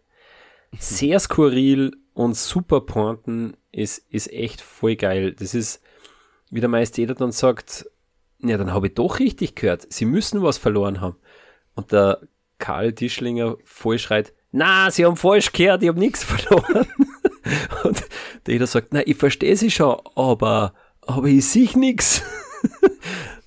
Sehr skurril und super Pointen, ist, ist echt voll geil. Das ist, wie der Meister Eder dann sagt, ja, dann habe ich doch richtig gehört, sie müssen was verloren haben. Und der Karl Tischlinger voll schreit, na, sie haben falsch gehört, ich habe nichts verloren. Und der Eder sagt, nein, ich verstehe sie schon, aber, aber ich sehe nichts.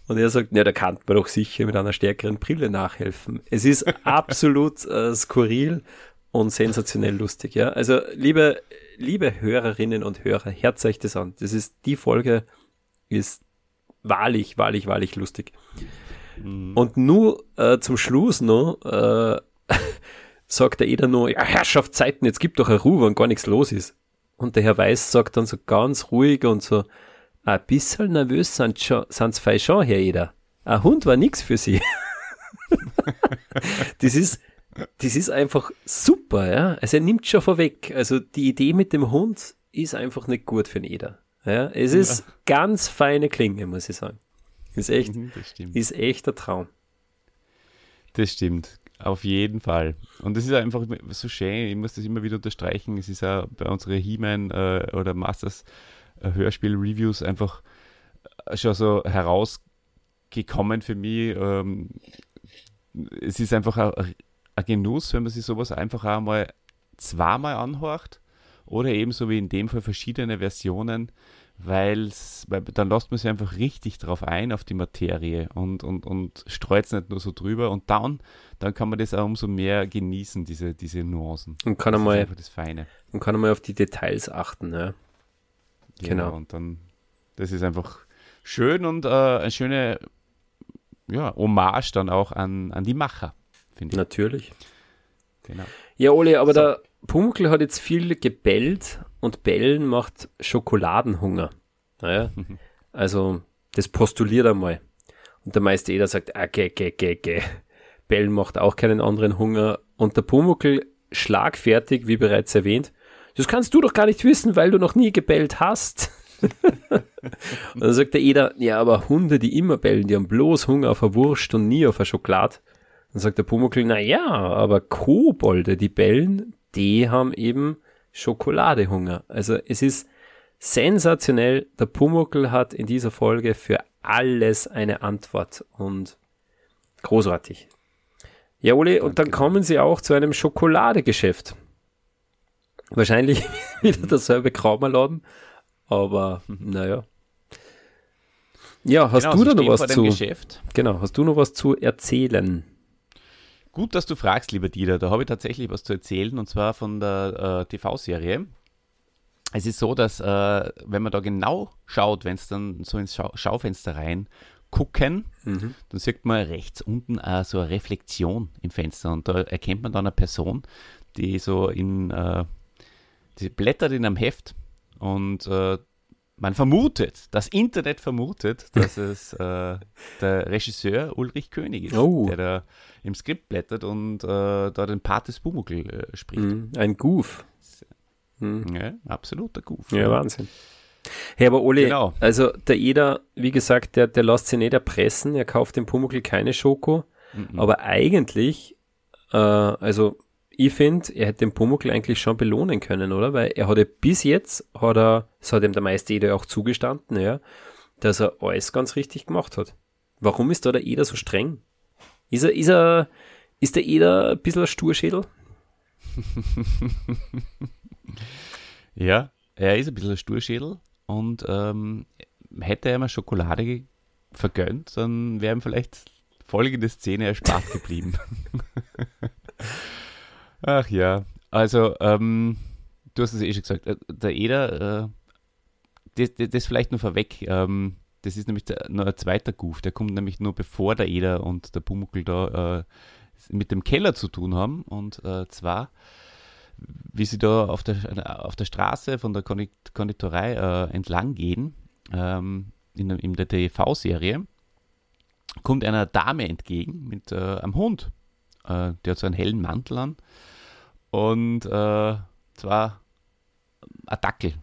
Und er sagt, na, da kann man doch sicher mit einer stärkeren Brille nachhelfen. Es ist absolut äh, skurril und sensationell lustig, ja. Also, liebe, liebe Hörerinnen und Hörer, hört euch das an. Das ist, die Folge ist wahrlich, wahrlich, wahrlich lustig. Mhm. Und nur äh, zum Schluss noch, äh, sagt der Eder nur, ja, Herrschaftszeiten, jetzt gibt doch eine Ruhe, wenn gar nichts los ist. Und der Herr Weiß sagt dann so ganz ruhig und so, ein bisschen nervös sind sie fein schon, Herr Eder. Ein Hund war nichts für sie. das, ist, das ist einfach super, ja. Also er nimmt schon vorweg. Also die Idee mit dem Hund ist einfach nicht gut für den Eder. Ja, es ist ja. Ganz feine Klinge, muss ich sagen. Ist echt, ist echt ein Traum. Das stimmt. Auf jeden Fall. Und das ist einfach so schön, ich muss das immer wieder unterstreichen, es ist auch bei unseren He-Man äh, oder Masters äh, Hörspiel-Reviews einfach schon so herausgekommen für mich. Ähm, es ist einfach ein, ein Genuss, wenn man sich sowas einfach auch mal zweimal anhört oder eben so wie in dem Fall verschiedene Versionen, weil's, weil dann lässt man sich einfach richtig drauf ein, auf die Materie und, und, und streut es nicht nur so drüber und dann, dann kann man das auch umso mehr genießen, diese, diese Nuancen. Und kann einmal mal auf die Details achten. Ja. Genau. Ja, und dann, das ist einfach schön und äh, eine schöne ja, Hommage dann auch an, an die Macher, finde ich. Natürlich. Genau. Ja, Ole, aber so. Der Pumuckl hat jetzt viel gebellt. Und bellen macht Schokoladenhunger. Naja, also das postuliert einmal. Und der Meister Eder sagt, ah, geh, geh, geh, geh. Bellen macht auch keinen anderen Hunger. Und der Pumuckl schlagfertig, wie bereits erwähnt, das kannst du doch gar nicht wissen, weil du noch nie gebellt hast. Und dann sagt der Eder, ja, aber Hunde, die immer bellen, die haben bloß Hunger auf eine Wurst und nie auf eine Schokolade. Dann sagt der Pumuckl, naja, aber Kobolde, die bellen, die haben eben Schokoladehunger. Also es ist sensationell. Der Pumuckl hat in dieser Folge für alles eine Antwort und großartig. Ja, Ole, und dann kommen sie auch zu einem Schokoladegeschäft. Wahrscheinlich wieder dasselbe Kraumerladen, aber naja. Ja, hast genau, du da noch was zu? Geschäft. Genau, hast du noch was zu erzählen? Gut, dass du fragst, lieber Dieter. Da habe ich tatsächlich was zu erzählen, und zwar von der äh, T V-Serie. Es ist so, dass, äh, wenn man da genau schaut, wenn es dann so ins Schau- Schaufenster rein gucken, mhm. dann sieht man rechts unten äh, so eine Reflexion im Fenster. Und da erkennt man dann eine Person, die so in, äh, die blättert in einem Heft. Und äh, man vermutet, das Internet vermutet, dass es äh, der Regisseur Ulrich König ist, oh. der da im Skript blättert und äh, da den Part des Pumuckl äh, spricht. Mm, ein Goof. Mm. Ja, absoluter Goof. Ja, Wahnsinn. Hey, aber Oli, genau. Also der Eder, wie gesagt, der, der lässt sich nicht erpressen, er kauft dem Pumuckl keine Schoko, mm-mm. aber eigentlich, äh, also ich finde, er hätte den Pumuckl eigentlich schon belohnen können, oder? Weil er hatte bis jetzt, hat er, das hat ihm der Meister Eder auch zugestanden, ja, dass er alles ganz richtig gemacht hat. Warum ist da der Eder so streng? Ist er, ist er, ist der Eder ein bisschen ein Sturschädel? Ja, er ist ein bisschen ein Sturschädel und ähm, hätte er mal Schokolade vergönnt, dann wäre ihm vielleicht folgende Szene erspart geblieben. Ach ja, also ähm, du hast es eh schon gesagt, der Eder, äh, das, das vielleicht nur vorweg, ähm, das ist nämlich der, noch ein zweiter Goof, der kommt nämlich nur bevor der Eder und der Pumuckl da äh, mit dem Keller zu tun haben und äh, zwar, wie sie da auf der, auf der Straße von der Konditorei äh, entlang gehen, ähm, in, in der T V-Serie, kommt einer Dame entgegen mit äh, einem Hund. Uh, der hat so einen hellen Mantel an und uh, zwar ein Dackel,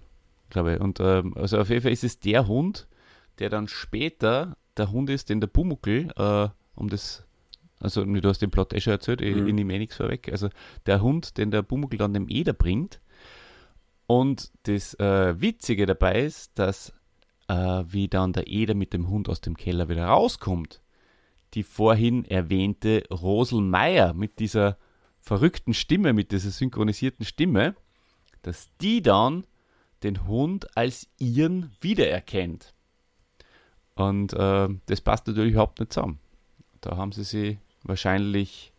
glaube ich. Und uh, also auf jeden Fall ist es der Hund, der dann später der Hund ist, den der Pumuckl, uh, um das, also du hast den Plot eh schon erzählt, mhm. ich nehme eh nichts vorweg, also der Hund, den der Pumuckl dann dem Eder bringt. Und das uh, Witzige dabei ist, dass uh, wie dann der Eder mit dem Hund aus dem Keller wieder rauskommt, die vorhin erwähnte Rosl Mayr mit dieser verrückten Stimme, mit dieser synchronisierten Stimme, dass die dann den Hund als ihren wiedererkennt. Und äh, das passt natürlich überhaupt nicht zusammen. Da haben sie sich wahrscheinlich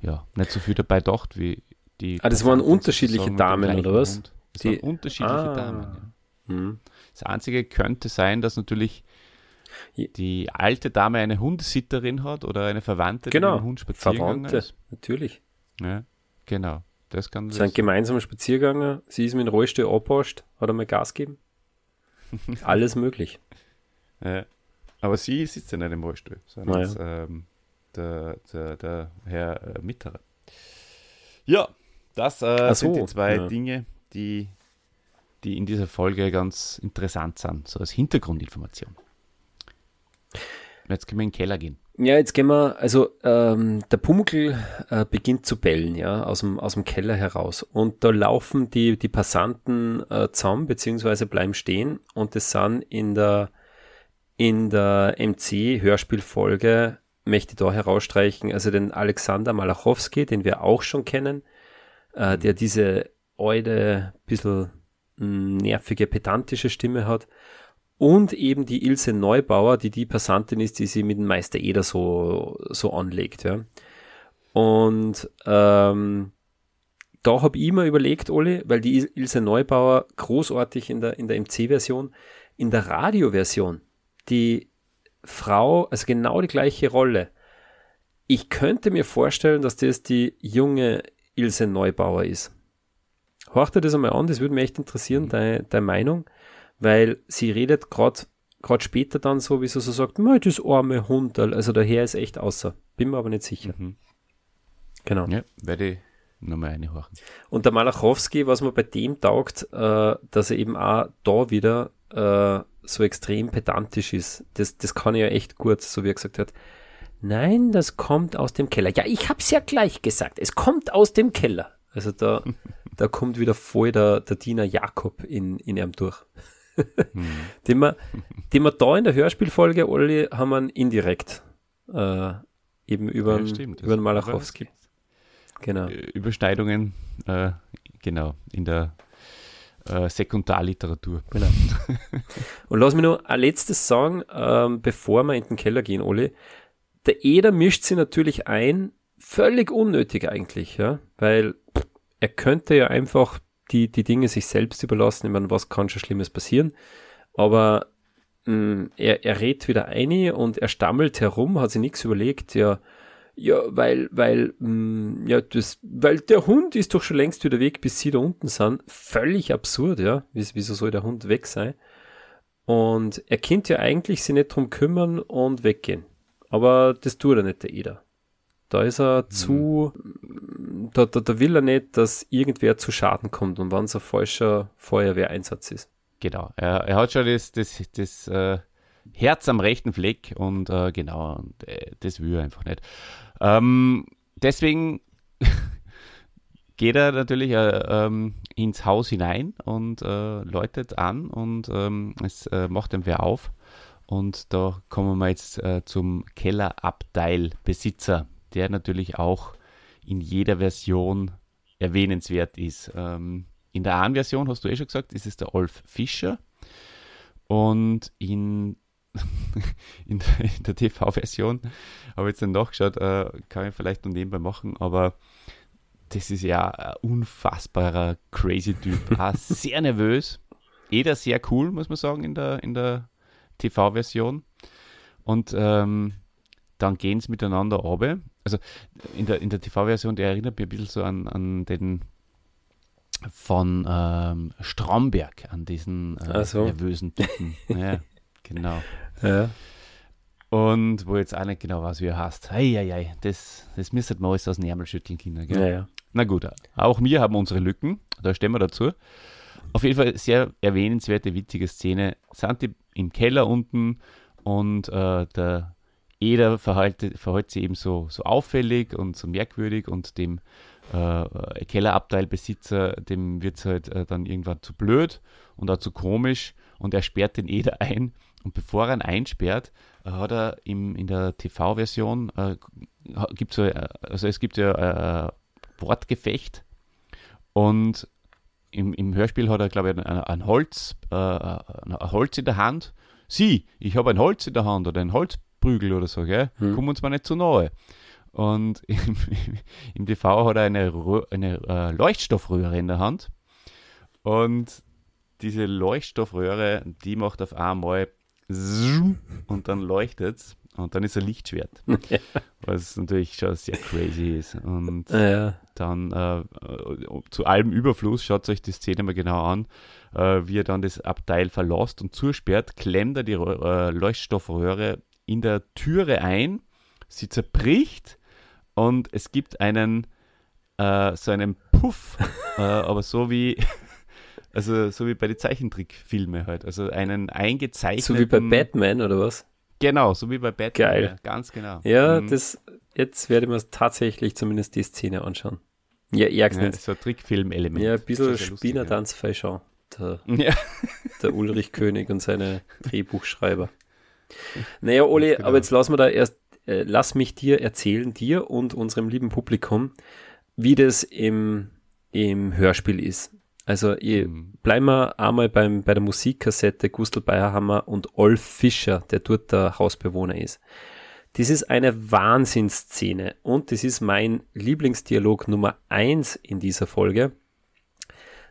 ja, nicht so viel dabei gedacht, wie die... Ah, das waren unterschiedliche Damen, oder was? Hund. Das die, waren unterschiedliche ah, Damen, ja. Hm. Das Einzige könnte sein, dass natürlich die alte Dame eine Hundesitterin hat oder eine Verwandte, genau, die mit dem Hund spazieren gegangen ist. Verwandte, natürlich. Ja, genau. Das kann das. Sind gemeinsame Spaziergänger, sie ist mit dem Rollstuhl abpascht, hat einmal Gas gegeben. Alles möglich. Ja. Aber sie sitzt ja nicht im Rollstuhl, sondern naja. das, ähm, der, der, der Herr äh, Mitterer. Ja, das äh, so, sind die zwei ja. Dinge, die, die in dieser Folge ganz interessant sind, so als Hintergrundinformation. Jetzt können wir in den Keller gehen. Ja, jetzt gehen wir, also ähm, der Pumuckl äh, beginnt zu bellen, ja, aus dem, aus dem Keller heraus. Und da laufen die, die Passanten äh, zusammen, beziehungsweise bleiben stehen. Und das sind in der, in der M C-Hörspielfolge, möchte ich da herausstreichen, also den Alexander Malachowski, den wir auch schon kennen, äh, der diese alte, bisschen nervige, pedantische Stimme hat. Und eben die Ilse Neubauer, die die Passantin ist, die sie mit dem Meister Eder so, so anlegt. Ja. Und ähm, da habe ich mir überlegt, Olli, weil die Ilse Neubauer großartig in der, in der M C-Version, in der Radio-Version, die Frau, also genau die gleiche Rolle. Ich könnte mir vorstellen, dass das die junge Ilse Neubauer ist. Hör dir das einmal an, das würde mich echt interessieren, deine, deine Meinung. Weil sie redet gerade später dann so, wie sie so sagt, das arme Hunderl, also der Herr ist echt außer. Bin mir aber nicht sicher. Mhm. Genau. Ja, werde ich nochmal reinhören. Und der Malachowski, was mir bei dem taugt, äh, dass er eben auch da wieder äh, so extrem pedantisch ist. Das, das kann er ja echt gut, so wie er gesagt hat. Nein, das kommt aus dem Keller. Ja, ich hab's ja gleich gesagt. Es kommt aus dem Keller. Also da, da kommt wieder voll der, der Diener Jakob in, in ihm durch. den, wir, den wir da in der Hörspielfolge, Olli, haben wir indirekt äh, eben über ja, den Malachowski. Genau. Überschneidungen, äh, genau, in der äh, Sekundarliteratur. Genau. Und lass mich noch ein letztes sagen, ähm, bevor wir in den Keller gehen, Olli. Der Eder mischt sie natürlich ein, völlig unnötig eigentlich, ja, weil pff, er könnte ja einfach Die, die Dinge sich selbst überlassen. Ich meine, was kann schon Schlimmes passieren? Aber mh, er, er redet wieder ein und er stammelt herum, hat sich nichts überlegt. Ja, ja weil weil mh, ja das, weil der Hund ist doch schon längst wieder weg, bis sie da unten sind. Völlig absurd, ja. Wieso soll der Hund weg sein? Und er könnte ja eigentlich sich nicht drum kümmern und weggehen. Aber das tut er nicht, der Eder. Da ist er mhm. zu, da, da, da will er nicht, dass irgendwer zu Schaden kommt und wenn es ein falscher Feuerwehreinsatz ist. Genau, er, er hat schon das, das, das äh, Herz am rechten Fleck und äh, genau, und, äh, das will er einfach nicht. Ähm, deswegen geht er natürlich äh, ähm, ins Haus hinein und äh, läutet an und ähm, es äh, macht ihm wer auf. Und da kommen wir jetzt äh, zum Kellerabteilbesitzer, der natürlich auch in jeder Version erwähnenswert ist. Ähm, in der einen Version, hast du eh schon gesagt, ist es der Olf Fischer und in, in der, in der T V-Version, habe ich jetzt dann nachgeschaut, äh, kann ich vielleicht noch nebenbei machen, aber das ist ja ein unfassbarer crazy Typ, auch sehr nervös, Eder sehr cool, muss man sagen, in der, in der T V-Version und ähm, dann gehen sie miteinander runter. Also in der, in der T V-Version, der erinnert mich ein bisschen so an, an den von ähm, Stromberg, an diesen äh, so. nervösen Typen. Ja, genau. Ja. Und wo jetzt auch nicht genau weiß, wie er heißt. Ei, ei, ei, das, das müsstet man alles aus dem Ärmel schütteln, Kinder. Gell? Ja, ja. Na gut, auch wir haben unsere Lücken, da stehen wir dazu. Auf jeden Fall sehr erwähnenswerte, witzige Szene. Sind die im Keller unten und äh, der Eder verhält, verhält sich eben so, so auffällig und so merkwürdig und dem äh, Kellerabteilbesitzer, dem wird es halt äh, dann irgendwann zu blöd und auch zu komisch und er sperrt den Eder ein und bevor er ihn einsperrt, äh, hat er im, in der T V-Version, äh, gibt's, äh, also es gibt ja äh, Wortgefecht und im, im Hörspiel hat er, glaube ich, ein, ein Holz, äh, ein Holz in der Hand. Sie, ich habe ein Holz in der Hand oder ein Holzprügel oder so, gell? Hm. Kommen uns mal nicht zu nahe. Und im, im T V hat er eine, Rö- eine äh, Leuchtstoffröhre in der Hand. Und diese Leuchtstoffröhre, die macht auf einmal und dann leuchtet es und dann ist ein Lichtschwert. Ja. Was natürlich schon sehr crazy ist. Und ja. dann äh, zu allem Überfluss, schaut euch die Szene mal genau an, äh, wie er dann das Abteil verlässt und zusperrt, klemmt er die äh, Leuchtstoffröhre in der Türe ein, sie zerbricht und es gibt einen äh, so einen Puff, äh, aber so wie... Also so wie bei den Zeichentrickfilmen halt. Also einen eingezeichneten... So wie bei Batman oder was? Genau, so wie bei Batman. Geil. Ja, ganz genau. Ja, mhm. das, jetzt werde ich mir tatsächlich zumindest die Szene anschauen. Ja, ich ja, nicht. So ein Trickfilm-Element. Ja, ein bisschen Spinner-Tanz-Feischau. Der, ja. der Ulrich König und seine Drehbuchschreiber. Naja, Oli, genau. aber jetzt lass mir da erst, äh, lass mich dir erzählen, dir und unserem lieben Publikum, wie das im, im Hörspiel ist. Also bleiben wir einmal beim, bei der Musikkassette Gustl Beierhammer und Olf Fischer, der dort der Hausbewohner ist. Das ist eine Wahnsinnsszene und das ist mein Lieblingsdialog Nummer eins in dieser Folge,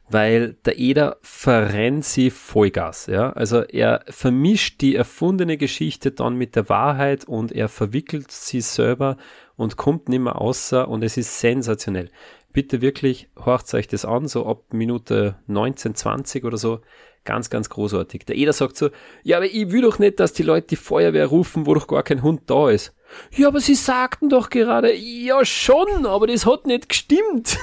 weil der Eder verrennt sie Vollgas. Ja? Also er vermischt die erfundene Geschichte dann mit der Wahrheit und er verwickelt sie selber und kommt nicht mehr außer und es ist sensationell. Bitte wirklich, horcht euch das an, so ab Minute neunzehn, zwanzig oder so, ganz, ganz großartig. Der Eder sagt so, ja, aber ich will doch nicht, dass die Leute die Feuerwehr rufen, wo doch gar kein Hund da ist. Ja, aber sie sagten doch gerade, ja schon, aber das hat nicht gestimmt.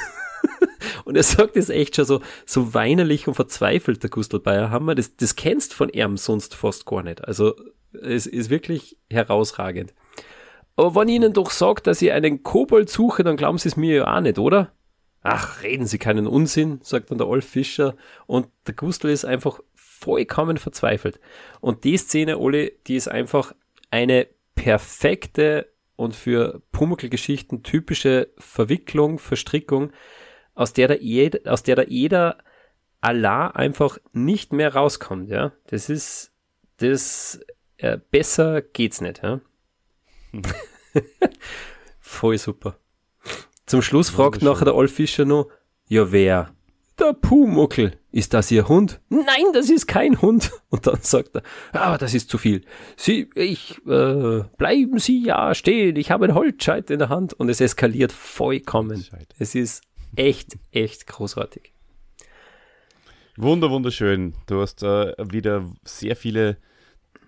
Und er sagt das echt schon so, so weinerlich und verzweifelt, der Gustl Beierhammer, das, das kennst von ihm sonst fast gar nicht. Also es ist wirklich herausragend. Aber wenn ich ihnen doch sage, dass ich einen Kobold suche, dann glauben sie es mir ja auch nicht, oder? Ach, reden Sie keinen Unsinn, sagt dann der Olf Fischer. Und der Gustl ist einfach vollkommen verzweifelt. Und die Szene, Oli, die ist einfach eine perfekte und für Pumuckl-Geschichten typische Verwicklung, Verstrickung, aus der der Eder, aus der der Eder Allah einfach nicht mehr rauskommt. Ja, das ist, das äh, besser geht's nicht. Ja? Voll super. Zum Schluss fragt nachher der Olf Fischer noch, ja wer? Der Pumuckl. Ist das Ihr Hund? Nein, das ist kein Hund. Und dann sagt er, aber ah, das ist zu viel. Sie, ich, äh, bleiben Sie ja stehen, ich habe ein Holzscheit in der Hand. Und es eskaliert vollkommen. Es ist echt, echt großartig. Wunder, wunderschön. Du hast äh, wieder sehr viele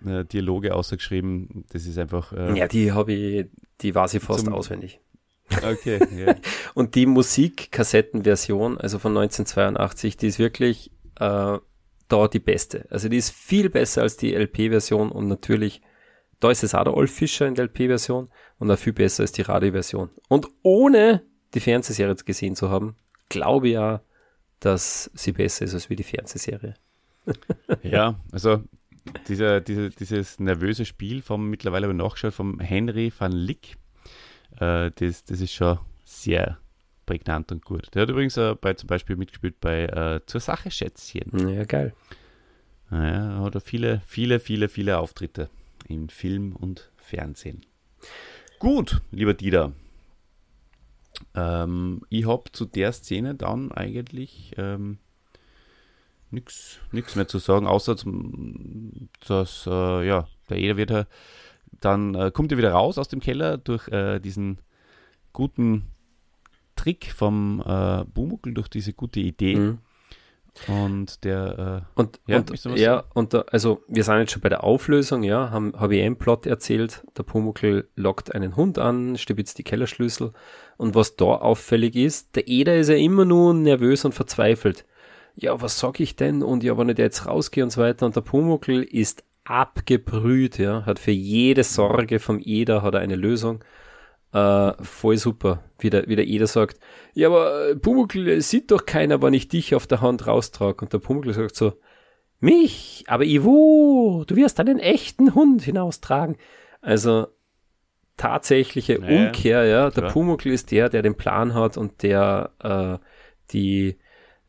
Dialoge ausgeschrieben, das ist einfach... Äh, ja, die habe ich, die war sie fast auswendig. Okay, yeah. Und die Musikkassettenversion, also von neunzehnhundertzweiundachtzig, die ist wirklich äh, da die beste. Also die ist viel besser als die L P-Version und natürlich, da ist es auch der Olf Fischer in der L P-Version und auch viel besser als die Radio-Version. Und ohne die Fernsehserie gesehen zu haben, glaube ich ja, dass sie besser ist als wie die Fernsehserie. Ja, also... Dieser, diese, dieses nervöse Spiel vom, mittlerweile nachgeschaut, vom Henry van Lick, äh, das, das ist schon sehr prägnant und gut. Der hat übrigens äh, bei, zum Beispiel mitgespielt bei äh, Zur Sache Schätzchen. Ja, geil. Naja, hat er viele, viele, viele, viele Auftritte im Film und Fernsehen. Gut, lieber Dieter. Ähm, ich habe zu der Szene dann eigentlich... Ähm, Nichts mehr zu sagen, außer zum, dass äh, ja, der Eder wird er, dann äh, kommt er wieder raus aus dem Keller durch äh, diesen guten Trick vom äh, Pumuckl, durch diese gute Idee. Mhm. Und der äh, und, ja, und, ja, und da, also wir sind jetzt schon bei der Auflösung, ja, haben habe ich einen Plot erzählt, der Pumuckl lockt einen Hund an, stibitzt die Kellerschlüssel und was da auffällig ist, der Eder ist ja immer nur nervös und verzweifelt. Ja, was sag ich denn? Und ja, wenn ich da jetzt rausgehe und so weiter. Und der Pumuckl ist abgebrüht, ja. Hat für jede Sorge vom Eder hat er eine Lösung. Äh, voll super. Wie der, wie der Eder sagt, ja, aber Pumuckl sieht doch keiner, wenn ich dich auf der Hand raustrage. Und der Pumuckl sagt so, mich, aber Ivo, du wirst einen echten Hund hinaustragen. Also tatsächliche naja, Umkehr, ja. Klar. Der Pumuckl ist der, der den Plan hat und der äh, die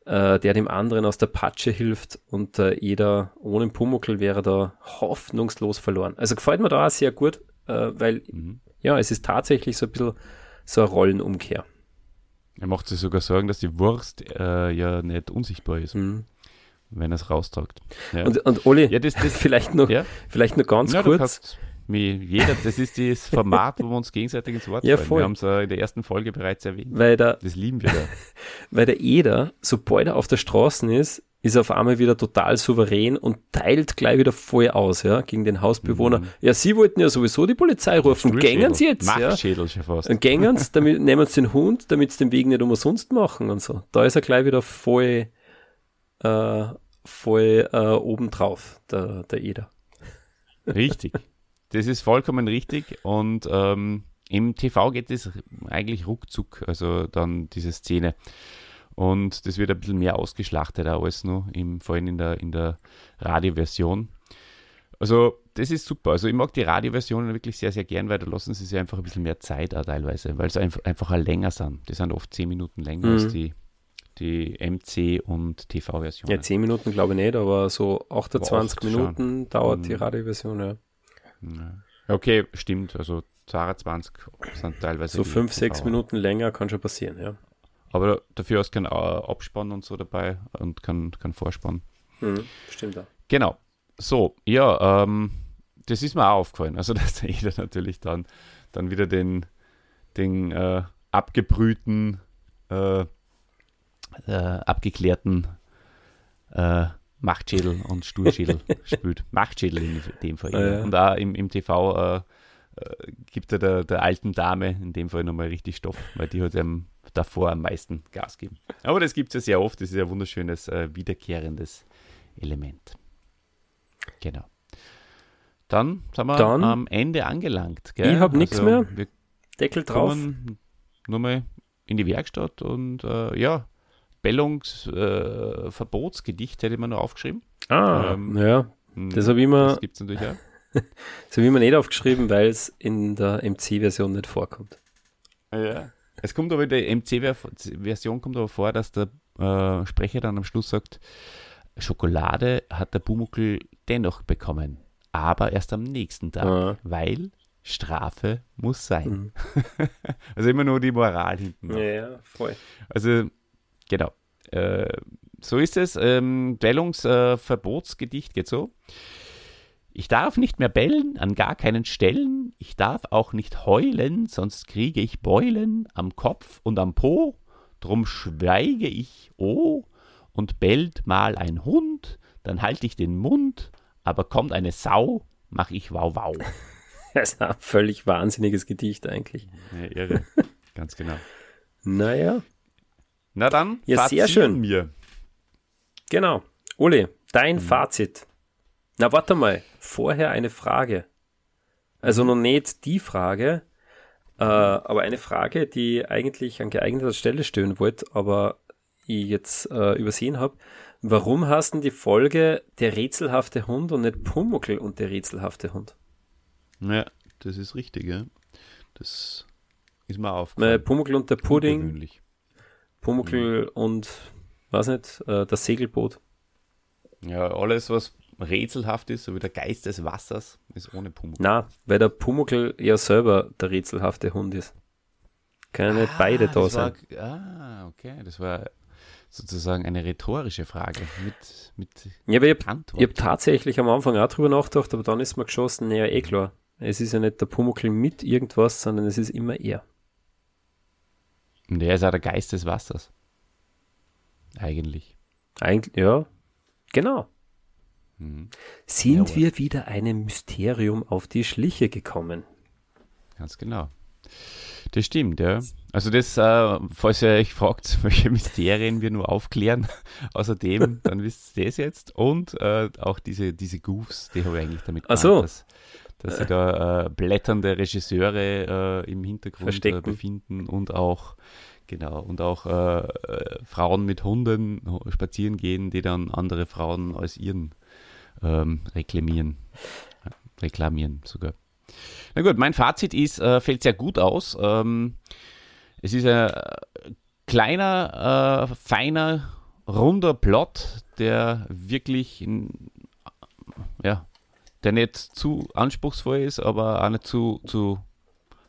äh, der dem anderen aus der Patsche hilft, und äh, Eder ohne Pumuckl wäre da hoffnungslos verloren. Also gefällt mir da auch sehr gut, äh, weil mhm. ja, es ist tatsächlich so ein bisschen so eine Rollenumkehr. Er macht sich sogar Sorgen, dass die Wurst äh, ja nicht unsichtbar ist. Mhm. Wenn er es raustragt. Ja. Und, und Olli, ja, das, das, vielleicht, noch, ja? vielleicht noch ganz ja, kurz. Mich, jeder, das ist das Format, wo wir uns gegenseitig ins Wort ja, fallen. Wir haben es in der ersten Folge bereits erwähnt. Weil der, das lieben wir da. Weil der Eder, sobald er auf der Straße ist, ist auf einmal wieder total souverän und teilt gleich wieder voll aus, ja, gegen den Hausbewohner. Mhm. Ja, sie wollten ja sowieso die Polizei rufen. Gängen sie jetzt. Machtschädel ja. schon fast. Und gängen sie, damit nehmen sie den Hund, damit sie den Weg nicht umsonst machen und so. Da ist er gleich wieder voll... Äh, voll äh, obendrauf, der, der Eder. Richtig. Das ist vollkommen richtig, und ähm, im T V geht es eigentlich ruckzuck, also dann diese Szene. Und das wird ein bisschen mehr ausgeschlachtet auch alles noch, im, vor allem in der, in der Radioversion. Also das ist super. Also ich mag die Radioversionen wirklich sehr, sehr gern, weil da lassen sie sich einfach ein bisschen mehr Zeit auch teilweise, weil sie einfach, einfach auch länger sind. Die sind oft zehn Minuten länger mhm. als die die M C- und T V-Version. Ja, zehn Minuten glaube ich nicht, aber so achtundzwanzig aber Minuten schon. Dauert die Radioversion, ja. Okay, stimmt, also zweiundzwanzig sind teilweise... So fünf, sechs Minuten länger kann schon passieren, ja. Aber dafür hast du keinen Abspann und so dabei und keinen kein Vorspann. Mhm, stimmt auch. Genau, so, ja, ähm, das ist mir auch aufgefallen, also dass der Eder natürlich dann, dann wieder den, den äh, abgebrühten... Äh, Äh, abgeklärten äh, Machtschädel und Sturschädel spielt. Machtschädel in dem Fall. Ja, ja. Und auch im, im T V äh, äh, gibt er der, der alten Dame in dem Fall nochmal richtig Stoff, weil die hat ihm davor am meisten Gas gegeben. Aber das gibt es ja sehr oft. Das ist ein wunderschönes, äh, wiederkehrendes Element. Genau. Dann sind wir Dann, am Ende angelangt. Gell? Ich habe also, nichts mehr. Deckel drauf. Nochmal in die Werkstatt und äh, ja, Bellungsverbotsgedicht äh, hätte man noch aufgeschrieben. Ah, ähm, ja. Das habe ich mir... Das gibt's natürlich auch. Das habe ich mir nicht aufgeschrieben, weil es in der M C-Version nicht vorkommt. Ja. Es kommt aber in der M C-Version kommt aber vor, dass der äh, Sprecher dann am Schluss sagt, Schokolade hat der Pumuckl dennoch bekommen, aber erst am nächsten Tag, ja. weil Strafe muss sein. Mhm. Also immer nur die Moral hinten. Ja, ja, voll. Also... Genau, äh, so ist es. Ähm, Bellungsverbotsgedicht äh, geht so. Ich darf nicht mehr bellen, an gar keinen Stellen. Ich darf auch nicht heulen, sonst kriege ich Beulen am Kopf und am Po. Drum schweige ich, oh, und bellt mal ein Hund. Dann halte ich den Mund, aber kommt eine Sau, mach ich wow wow. Das ist ein völlig wahnsinniges Gedicht eigentlich. Ja, irre, ganz genau. Naja. Na dann, ja, Fazit sehr schön. Mir. Genau. Uli, dein mhm. Fazit. Na, warte mal. Vorher eine Frage. Also noch nicht die Frage, äh, aber eine Frage, die eigentlich an geeigneter Stelle stehen wollte, aber ich jetzt äh, übersehen habe. Warum hast du die Folge Der rätselhafte Hund und nicht Pumuckl und der rätselhafte Hund? Ja, das ist richtig, ja. Das ist mir aufgefallen. Pumuckl und der Pudding. Pumuckl und, weiß nicht, das Segelboot. Ja, alles, was rätselhaft ist, so wie der Geist des Wassers, ist ohne Pumuckl. Na, weil der Pumuckl ja selber der rätselhafte Hund ist. Können ah, nicht beide da sein. War, ah, okay, das war sozusagen eine rhetorische Frage mit, mit ja, aber ich Antwort. Ich habe tatsächlich am Anfang auch drüber nachgedacht, aber dann ist mir geschossen, naja, eh klar. Es ist ja nicht der Pumuckl mit irgendwas, sondern es ist immer er. Und er ist auch der Geist des Wassers. Eigentlich. Eigentlich, ja. Genau. Mhm. Sind ja, wir wieder einem Mysterium auf die Schliche gekommen? Ganz genau. Das stimmt, ja. Also das, äh, falls ihr euch fragt, welche Mysterien wir nur aufklären, außerdem, dann wisst ihr das jetzt. Und äh, auch diese, diese Goofs, die habe ich eigentlich damit gemacht. Ach so. Dass, dass sich da äh, blätternde Regisseure äh, im Hintergrund äh, befinden und auch genau und auch äh, äh, Frauen mit Hunden spazieren gehen, die dann andere Frauen als ihren ähm, reklamieren. Reklamieren sogar. Na gut, mein Fazit ist, äh, fällt sehr gut aus. Ähm, es ist ein kleiner, äh, feiner runder Plot, der wirklich in, ja, der nicht zu anspruchsvoll ist, aber auch nicht zu, zu,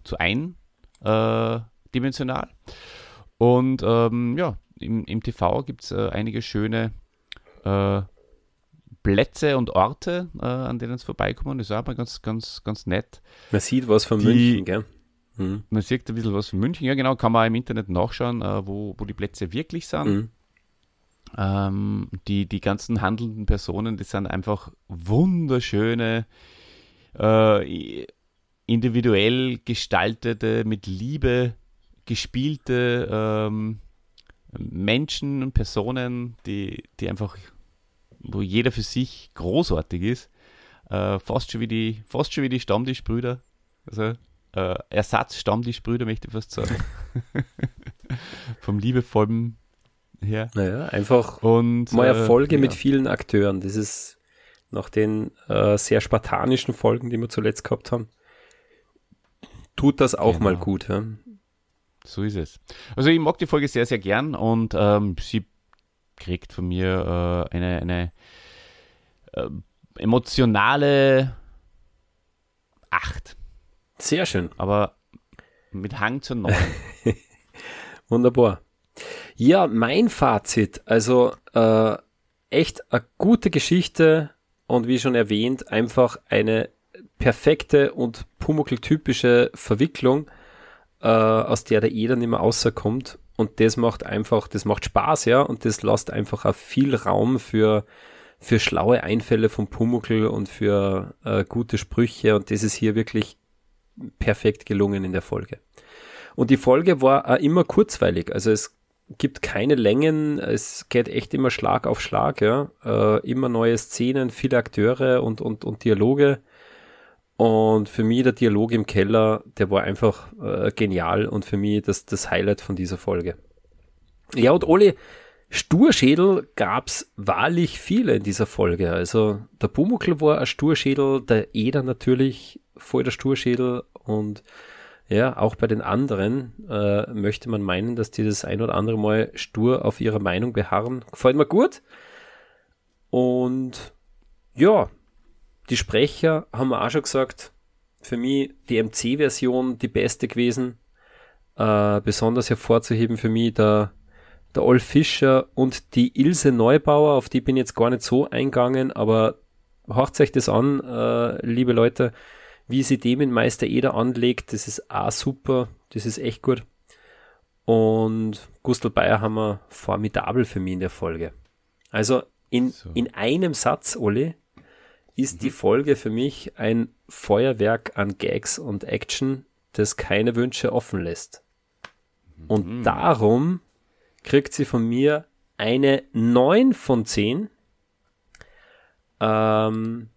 zu eindimensional. Und ähm, ja, im, im T V gibt es äh, einige schöne äh, Plätze und Orte, äh, an denen es vorbeikommen. Das ist auch mal ganz, ganz, ganz nett. Man sieht was von die, München, gell? Mhm. Man sieht ein bisschen was von München, ja genau, kann man auch im Internet nachschauen, äh, wo, wo die Plätze wirklich sind. Mhm. Ähm, die, die ganzen handelnden Personen, die sind einfach wunderschöne, äh, individuell gestaltete, mit Liebe gespielte ähm, Menschen und Personen, die, die einfach, wo jeder für sich großartig ist, äh, fast schon wie die, fast schon wie die Stammtischbrüder, also äh, Ersatz-Stammtischbrüder möchte ich fast sagen, vom liebevollen her. Naja, einfach und, mal eine Folge äh, ja. mit vielen Akteuren, das ist nach den äh, sehr spartanischen Folgen, die wir zuletzt gehabt haben, tut das auch genau. mal gut, ja? So ist es. Also ich mag die Folge sehr, sehr gern und ähm, sie kriegt von mir äh, eine, eine äh, emotionale acht. Sehr schön. Aber mit Hang zur neun. Wunderbar. Ja, mein Fazit. Also äh, echt eine gute Geschichte und wie schon erwähnt, einfach eine perfekte und Pumuckl-typische Verwicklung, Äh, aus der der Eder nicht mehr rauskommt, und das macht einfach, das macht Spaß, ja, und das lässt einfach auch viel Raum für, für schlaue Einfälle von Pumuckl und für äh, gute Sprüche, und das ist hier wirklich perfekt gelungen in der Folge. Und die Folge war auch immer kurzweilig, also es gibt keine Längen, es geht echt immer Schlag auf Schlag, ja, äh, immer neue Szenen, viele Akteure und, und, und Dialoge. Und für mich der Dialog im Keller, der war einfach äh, genial und für mich das, das Highlight von dieser Folge. Ja, und Oli, Sturschädel gab's wahrlich viele in dieser Folge. Also der Pumuckl war ein Sturschädel, der Eder natürlich voll der Sturschädel und ja, auch bei den anderen äh, möchte man meinen, dass die das ein oder andere Mal stur auf ihrer Meinung beharren. Gefällt mir gut. Und ja, die Sprecher haben wir auch schon gesagt, für mich die M C-Version die beste gewesen. Äh, besonders hervorzuheben für mich der, der Olf Fischer und die Ilse Neubauer, auf die bin ich jetzt gar nicht so eingegangen, aber hört euch das an, äh, liebe Leute, wie sie dem in Meister Eder anlegt, das ist auch super, das ist echt gut. Und Gustl Bayer haben wir formidabel für mich in der Folge. Also in, so. in einem Satz, Olli, ist die Folge für mich ein Feuerwerk an Gags und Action, das keine Wünsche offen lässt. Und mhm. darum kriegt sie von mir eine neun von zehn. Ähm,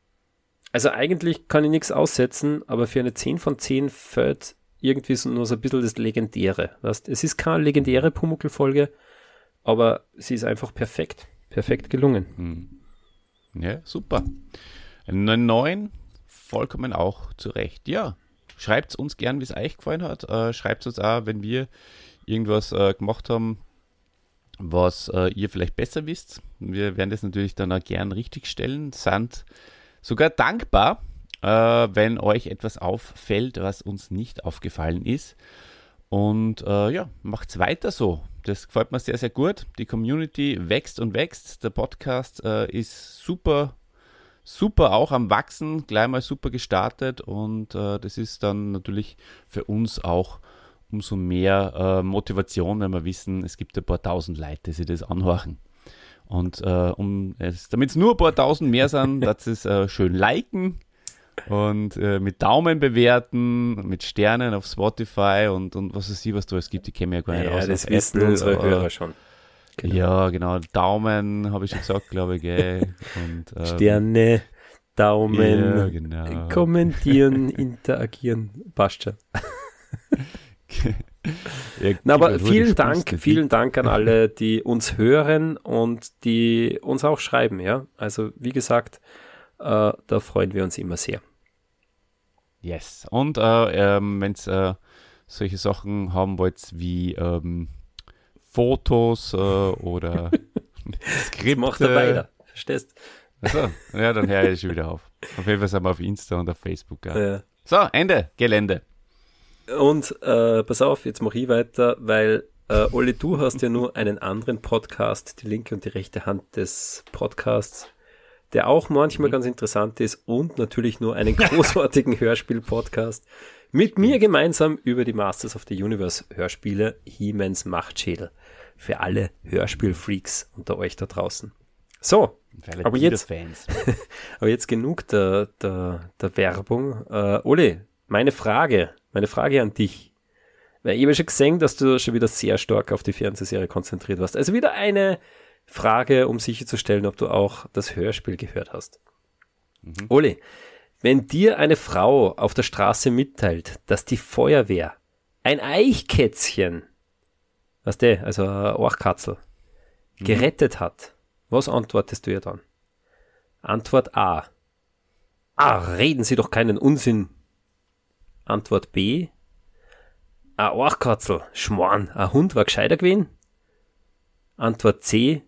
also eigentlich kann ich nichts aussetzen, aber für eine zehn von zehn fällt irgendwie so nur so ein bisschen das Legendäre. Weißt? Es ist keine legendäre Pumuckl-Folge, aber sie ist einfach perfekt, perfekt gelungen. Mhm. Ja, super. Eine neun, vollkommen auch zu Recht. Ja, schreibt uns gern, wie es euch gefallen hat. Äh, schreibt uns auch, wenn wir irgendwas äh, gemacht haben, was äh, ihr vielleicht besser wisst. Wir werden das natürlich dann auch gern richtigstellen. Sind sogar dankbar, äh, wenn euch etwas auffällt, was uns nicht aufgefallen ist. Und äh, ja, macht's weiter so. Das gefällt mir sehr, sehr gut. Die Community wächst und wächst. Der Podcast äh, ist super. Super auch am Wachsen, gleich mal super gestartet und äh, das ist dann natürlich für uns auch umso mehr äh, Motivation, wenn wir wissen, es gibt ein paar tausend Leute, die sich das anhören. Und äh, um damit es nur ein paar tausend mehr sind, dass es äh, schön liken und äh, mit Daumen bewerten, mit Sternen auf Spotify und, und was weiß ich, was da es gibt, die kennen ja gar nicht ja, aus. Ja, das wissen Apple, unsere aber, Hörer schon. Genau. Ja, genau. Daumen habe ich schon gesagt, glaube ich. Gell? Und, ähm, Sterne, Daumen, ja, genau. Kommentieren, interagieren, passt schon. ja, Na, aber vielen Dank, vielen Dank an alle, die uns hören und die uns auch schreiben. Ja, also wie gesagt, äh, da freuen wir uns immer sehr. Yes. Und äh, ähm, wenn ihr äh, solche Sachen haben wollt, wie ähm, Fotos äh, oder Skript macht er weiter. Verstehst du? So, ja, dann höre ich schon wieder auf. Auf jeden Fall sind wir auf Insta und auf Facebook. Ja. So, Ende, Gelände. Und äh, pass auf, jetzt mache ich weiter, weil äh, Olli, du hast ja nur einen anderen Podcast, die linke und die rechte Hand des Podcasts, der auch manchmal mhm. ganz interessant ist, und natürlich nur einen großartigen Hörspiel-Podcast mit mir gemeinsam über die Masters of the Universe Hörspiele, He-Mans Machtschädel, für alle Hörspielfreaks unter euch da draußen. So, aber jetzt, Fans. aber jetzt genug der, der, der Werbung. Äh, Olli, meine Frage, meine Frage an dich, weil ich habe schon gesehen, dass du schon wieder sehr stark auf die Fernsehserie konzentriert warst. Also wieder eine Frage, um sicherzustellen, ob du auch das Hörspiel gehört hast. Mhm. Oli, wenn dir eine Frau auf der Straße mitteilt, dass die Feuerwehr ein Eichkätzchen, weißt du, also ein Orchkatzel, mhm. gerettet hat, was antwortest du ihr dann? Antwort A. Ah, reden Sie doch keinen Unsinn. Antwort B. Ein Orchkatzel, Schmarrn, ein Hund war gescheiter gewesen. Antwort C.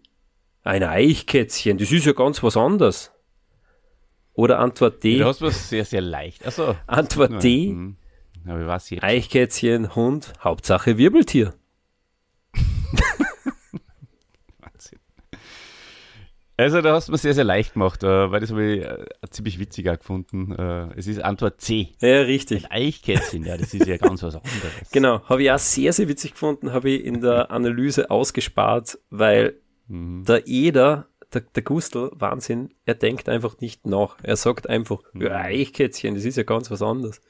Ein Eichkätzchen, das ist ja ganz was anderes. Oder Antwort D. Du hast was sehr, sehr leicht. Achso. Antwort D. Mhm. Aber was jetzt? Eichkätzchen, Hund, Hauptsache Wirbeltier. Wahnsinn. Also da hast du mir sehr, sehr leicht gemacht, weil das habe ich ziemlich witziger gefunden. Es ist Antwort C. Ja, richtig. Ein Eichkätzchen, ja, das ist ja ganz was anderes. Genau, habe ich auch sehr, sehr witzig gefunden, habe ich in der Analyse ausgespart, weil mhm. der Eder, Der, der Gustl, Wahnsinn, er denkt einfach nicht nach. Er sagt einfach, ja, Eichkätzchen, das ist ja ganz was anderes.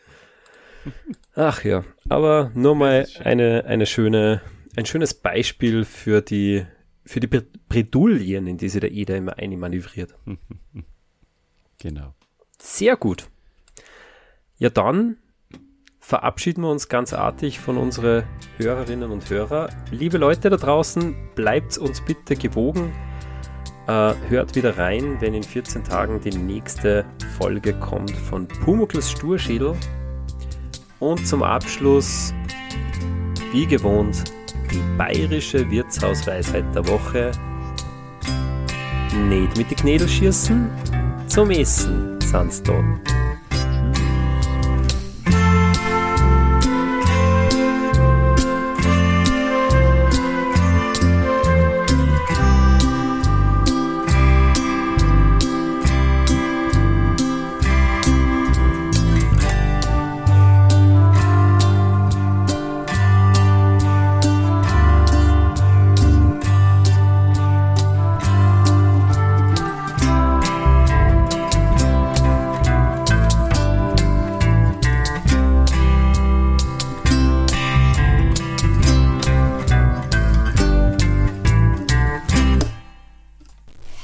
Ach ja, aber nur mal eine, eine schöne, ein schönes Beispiel für die, für die Bredouillen, in die sich der Eder immer einmanövriert. Genau. Sehr gut. Ja, dann verabschieden wir uns ganz artig von unseren Hörerinnen und Hörern. Liebe Leute da draußen, bleibt uns bitte gewogen. Uh, hört wieder rein, wenn in vierzehn Tagen die nächste Folge kommt von PUMUCKLs Sturschädel. Und zum Abschluss, wie gewohnt, die bayerische Wirtshausweisheit der Woche. Nicht mit den Knädel schießen, zum Essen sind's da.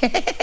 Hehehe